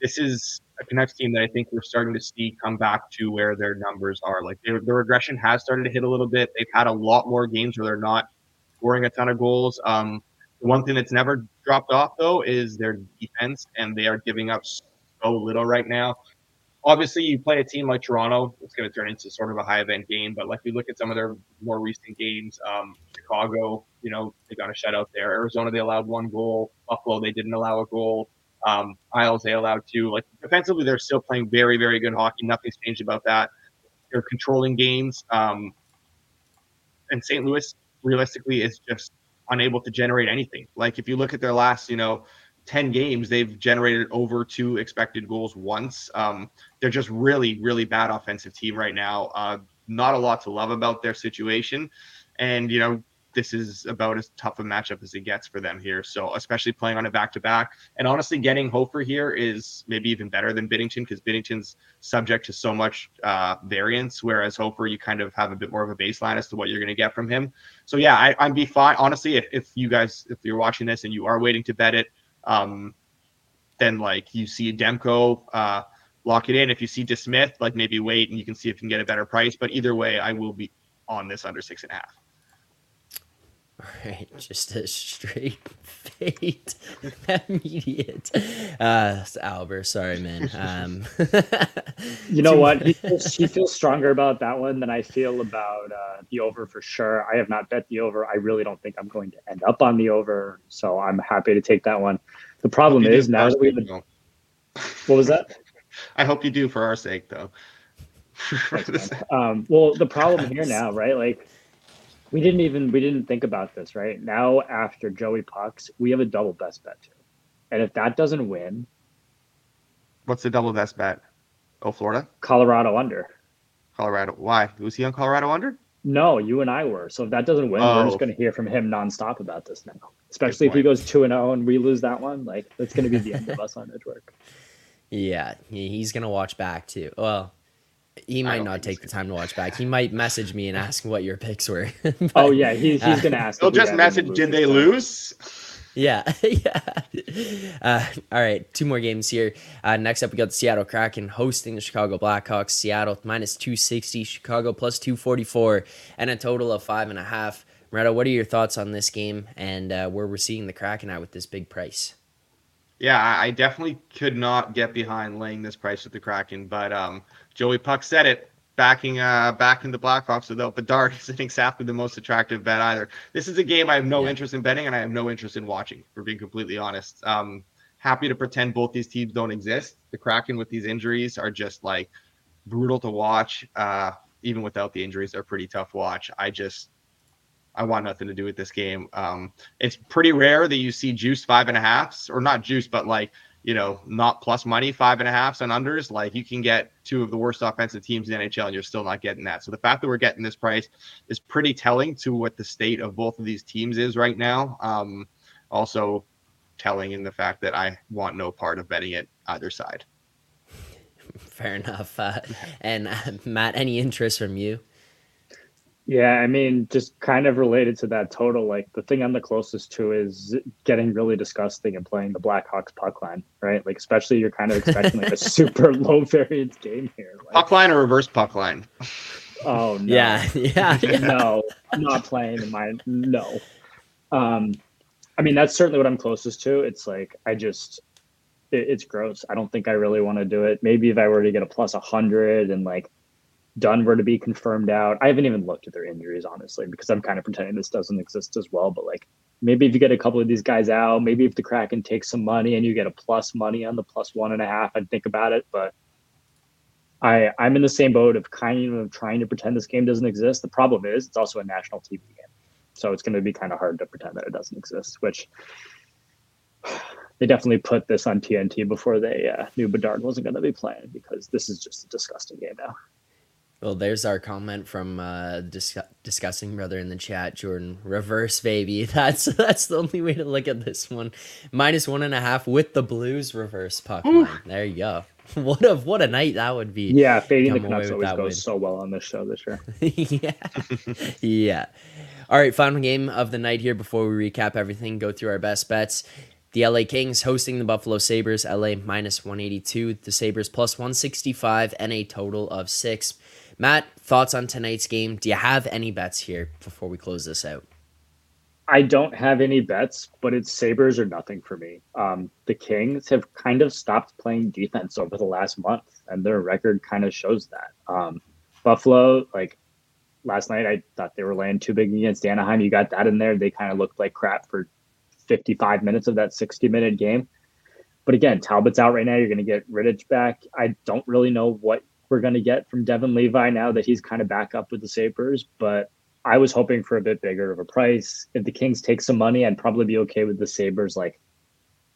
this is a Canucks team that I think we're starting to see come back to where their numbers are. Like, their the regression has started to hit a little bit. They've had a lot more games where they're not scoring a ton of goals. Um, the one thing that's never dropped off, though, is their defense, and they are giving up so little right now. Obviously, you play a team like Toronto, it's going to turn into sort of a high-event game. But, like, we look at some of their more recent games, um, Chicago, you know, they got a shutout there. Arizona, they allowed one goal. Buffalo, they didn't allow a goal. Um, Isles, they allowed two. Like, defensively, they're still playing very, very good hockey. Nothing's changed about that. They're controlling games. Um, and Saint Louis, realistically, is just unable to generate anything. Like, if you look at their last, you know, ten games, they've generated over two expected goals once. Um, they're just really, really bad offensive team right now. Uh, not a lot to love about their situation. And, you know, this is about as tough a matchup as it gets for them here. So especially playing on a back-to-back. And honestly, getting Hofer here is maybe even better than Binnington because Binnington's subject to so much uh, variance, whereas Hofer, you kind of have a bit more of a baseline as to what you're going to get from him. So, yeah, I, I'd be fine. Honestly, if, if you guys, if you're watching this and you are waiting to bet it, Um, then like you see Demko, uh, lock it in. If you see DeSmith, like maybe wait and you can see if you can get a better price. But either way, I will be on this under six and a half. All right, just a straight fade, immediate. Uh, Albert, sorry, man. Um, you know what? He feels, he feels stronger about that one than I feel about uh, the over for sure. I have not bet the over. I really don't think I'm going to end up on the over, so I'm happy to take that one. The problem is now that we've been. What was that? I hope you do for our sake, though. um, well, the problem here now, right? Like. We didn't even, we didn't think about this, right? Now, after Joey Pucks, we have a double best bet, too. And if that doesn't win. What's the double best bet? Oh, Florida? Colorado under. Colorado. Why? Was he on Colorado under? No, you and I were. So if that doesn't win, oh. We're just going to hear from him nonstop about this now. Especially if he goes two and oh and, and we lose that one. Like, that's going to be the end of us on Edgework. Yeah, he's going to watch back, too. Well. He might not take the time to watch back. He might message me and ask what your picks were. but, oh, yeah. He, he's uh, going to ask. He'll just message, did they lose? Yeah, yeah. Uh, all right, two more games here. Uh, next up, we got the Seattle Kraken hosting the Chicago Blackhawks. Seattle minus two sixty, Chicago plus two forty-four, and a total of five and a half. Moretto, what are your thoughts on this game and uh, where we're seeing the Kraken at with this big price? Yeah, I definitely could not get behind laying this price with the Kraken, but um, Joey Puck said it. Backing uh, back into the Blackhawks without Bedard isn't exactly the most attractive bet either. This is a game I have no yeah. interest in betting, and I have no interest in watching, for being completely honest. Um, happy to pretend both these teams don't exist. The Kraken with these injuries are just like brutal to watch. Uh, even without the injuries, they're pretty tough watch. I just I want nothing to do with this game. Um, it's pretty rare that you see juice five and a halfs, or not juice, but like, you know, not plus money, five and a halfs and unders. Like, you can get two of the worst offensive teams in the N H L and you're still not getting that. So the fact that we're getting this price is pretty telling to what the state of both of these teams is right now. Um, also telling in the fact that I want no part of betting it either side. Fair enough. Uh, and uh, Matt, any interest from you? Yeah, I mean, just kind of related to that total, like the thing I'm the closest to is getting really disgusting and playing the Blackhawks puck line, right? Like, especially you're kind of expecting like a super low variance game here. Like, puck line or reverse puck line? Oh, no. Yeah, yeah. yeah. No, I'm not playing in my, no. Um, I mean, that's certainly what I'm closest to. It's like, I just, it, it's gross. I don't think I really want to do it. Maybe if I were to get a plus one hundred and like, Dunn were to be confirmed out. I haven't even looked at their injuries, honestly, because I'm kind of pretending this doesn't exist as well. But like, maybe if you get a couple of these guys out, maybe if the Kraken takes some money and you get a plus money on the plus one and a half, I'd think about it. But I, I'm in the same boat of kind of trying to pretend this game doesn't exist. The problem is it's also a national T V game. So it's going to be kind of hard to pretend that it doesn't exist, which they definitely put this on T N T before they uh, knew Bedard wasn't going to be playing, because this is just a disgusting game now. Well, there's our comment from uh, dis- discussing brother in the chat, Jordan. Reverse, baby. That's that's the only way to look at this one. Minus one and a half with the Blues reverse puck line. There you go. What a what a night that would be. Yeah, fading the Canucks always goes win. So well on this show this year. yeah, yeah. All right, final game of the night here. Before we recap everything, go through our best bets. The L A Kings hosting the Buffalo Sabres. L A minus one eighty-two. The Sabres plus one sixty-five and a total of six. Matt, thoughts on tonight's game? Do you have any bets here before we close this out? I don't have any bets, but it's Sabres or nothing for me. Um, the Kings have kind of stopped playing defense over the last month, and their record kind of shows that. Um, Buffalo, like last night, I thought they were laying too big against Anaheim. You got that in there. They kind of looked like crap for fifty-five minutes of that sixty-minute game. But again, Talbot's out right now. You're going to get Rittich back. I don't really know what we're going to get from Devin Levi now that he's kind of back up with the Sabres, but I was hoping for a bit bigger of a price. If the Kings take some money, I'd probably be okay with the Sabres like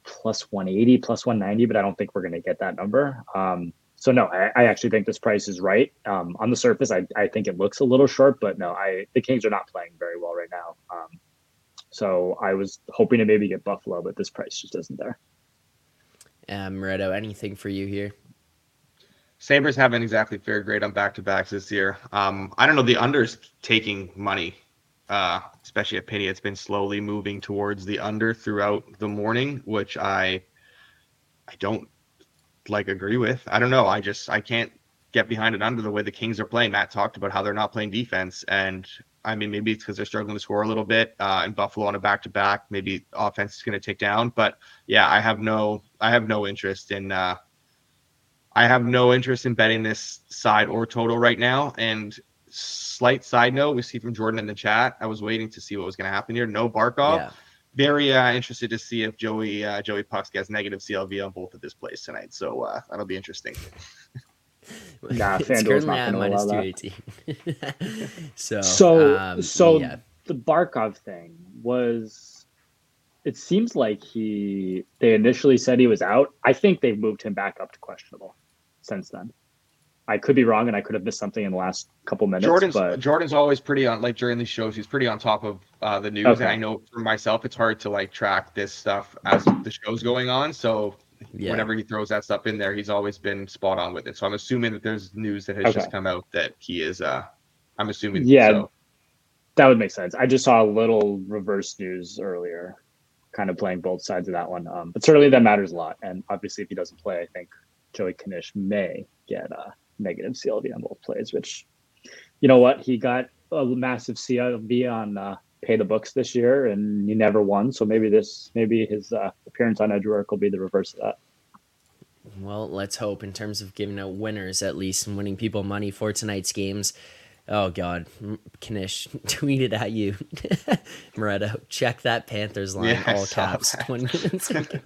plus one eighty, plus one ninety, but I don't think we're going to get that number. Um, so no, I, I actually think this price is right. Um, on the surface, I, I think it looks a little short, but no, I the Kings are not playing very well right now. Um, so I was hoping to maybe get Buffalo, but this price just isn't there. Um, Moretto, anything for you here? Sabres haven't exactly fared great on back-to-backs this year. Um, I don't know, the under's taking money, uh, especially at Penny. It's been slowly moving towards the under throughout the morning, which I I don't, like, agree with. I don't know. I just I can't get behind it under the way the Kings are playing. Matt talked about how they're not playing defense, and, I mean, maybe it's because they're struggling to score a little bit, uh, and Buffalo on a back-to-back. Maybe offense is going to take down. But, yeah, I have no, I have no interest in uh, – I have no interest in betting this side or total right now. And slight side note, we see from Jordan in the chat, I was waiting to see what was going to happen here. No Barkov. Yeah. Very uh, interested to see if Joey uh, Joey Pucks gets negative C L V on both of his plays tonight. So uh, that'll be interesting. Nah, FanDuel's not going to allow that. so so, um, so yeah. The Barkov thing was... It seems like he they initially said he was out. I think they've moved him back up to questionable since then. I could be wrong, and I could have missed something in the last couple minutes. Jordan's, but... Jordan's always pretty on, like during these shows, he's pretty on top of uh, the news. Okay. And I know for myself, it's hard to like track this stuff as the show's going on. So yeah. Whenever he throws that stuff in there, he's always been spot on with it. So I'm assuming that there's news that has okay. just come out that he is, uh, I'm assuming. Yeah, so. That would make sense. I just saw a little reverse news earlier. kind of playing both sides of that one. Um, but certainly that matters a lot. And obviously, if he doesn't play, I think Joey Knish may get a negative C L V on both plays, which, you know what? He got a massive C L V on uh, Pay the Books this year, and he never won. So maybe this, maybe his uh, appearance on Edgework will be the reverse of that. Well, let's hope in terms of giving out winners, at least, and winning people money for tonight's games. Oh, God. Knish tweeted at you. Moretto, check that Panthers line, yeah, all caps, twenty minutes ago.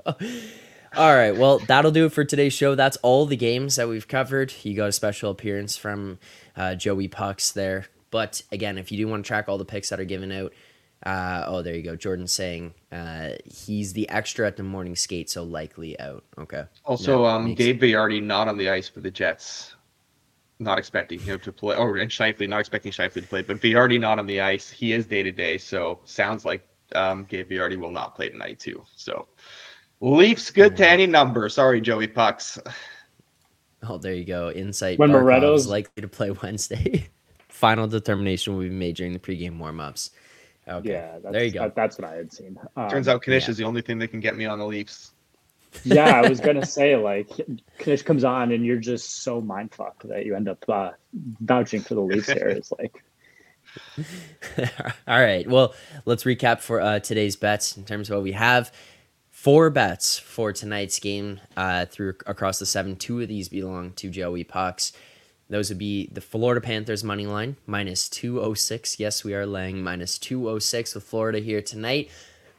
All right, well, that'll do it for today's show. That's all the games that we've covered. You got a special appearance from uh, Joey Pucks there. But, again, if you do want to track all the picks that are given out, uh, oh, there you go. Jordan's saying uh, he's the extra at the morning skate, so likely out. Okay. Also, no, um, Gabe Vilardi not on the ice for the Jets. Not expecting him to play. Oh, and Shifley, not expecting Shifley to play, but Vilardi not on the ice. He is day-to-day, so sounds like um, Gabe Vilardi will not play tonight, too. So, Leafs good to any number. Sorry, Joey Pucks. Oh, there you go. Insight. When Barkov is likely to play Wednesday. Final determination will be made during the pregame warm-ups. Okay. Yeah, that's, there you go. That, that's what I had seen. Um, Turns out Knish yeah. is the only thing that can get me on the Leafs. Yeah, I was gonna say, like, Knish comes on and you're just so mindfucked that you end up uh, vouching for the Leafs here. It's like, all right, well, let's recap for uh, today's bets in terms of what we have. Four bets for tonight's game uh, through across the seven. Two of these belong to Joey Pucks. Those would be the Florida Panthers money line minus two oh six. Yes, we are laying minus two oh six with Florida here tonight.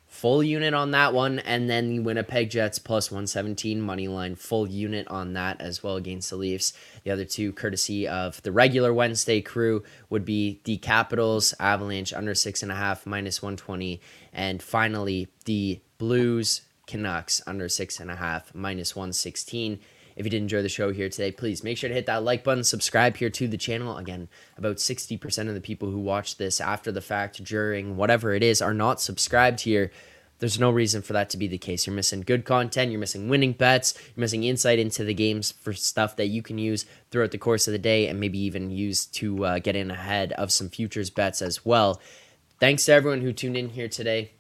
Full unit on that one, and then the Winnipeg Jets plus one seventeen money line, full unit on that as well against the Leafs. The other two, courtesy of the regular Wednesday crew, would be the Capitals, Avalanche under six and a half, minus one twenty, and finally the Blues, Canucks under six and a half, minus one sixteen. If you did enjoy the show here today, please make sure to hit that like button, subscribe here to the channel. Again, about sixty percent of the people who watch this after the fact, during, whatever it is, are not subscribed here. There's no reason for that to be the case. You're missing good content. You're missing winning bets. You're missing insight into the games for stuff that you can use throughout the course of the day and maybe even use to uh, get in ahead of some futures bets as well. Thanks to everyone who tuned in here today.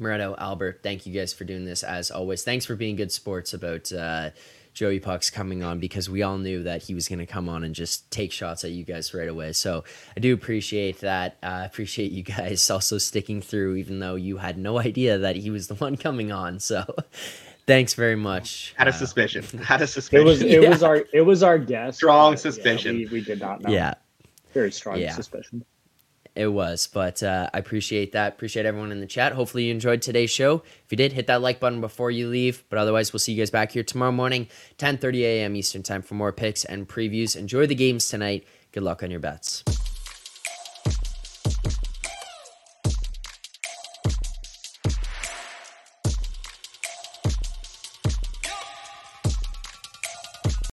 Moretto, Albert, thank you guys for doing this as always. Thanks for being good sports about uh, Joey Pucks coming on, because we all knew that he was going to come on and just take shots at you guys right away. So I do appreciate that. I uh, appreciate you guys also sticking through, even though you had no idea that he was the one coming on. So thanks very much. Had a suspicion. Had a suspicion. It was it yeah. was our it was our guess. Strong but, suspicion. Yeah, we, we did not know. Yeah. Very strong yeah. suspicion. It was, but uh, I appreciate that. Appreciate everyone in the chat. Hopefully you enjoyed today's show. If you did, hit that like button before you leave. But otherwise, we'll see you guys back here tomorrow morning, ten thirty a.m. Eastern time for more picks and previews. Enjoy the games tonight. Good luck on your bets.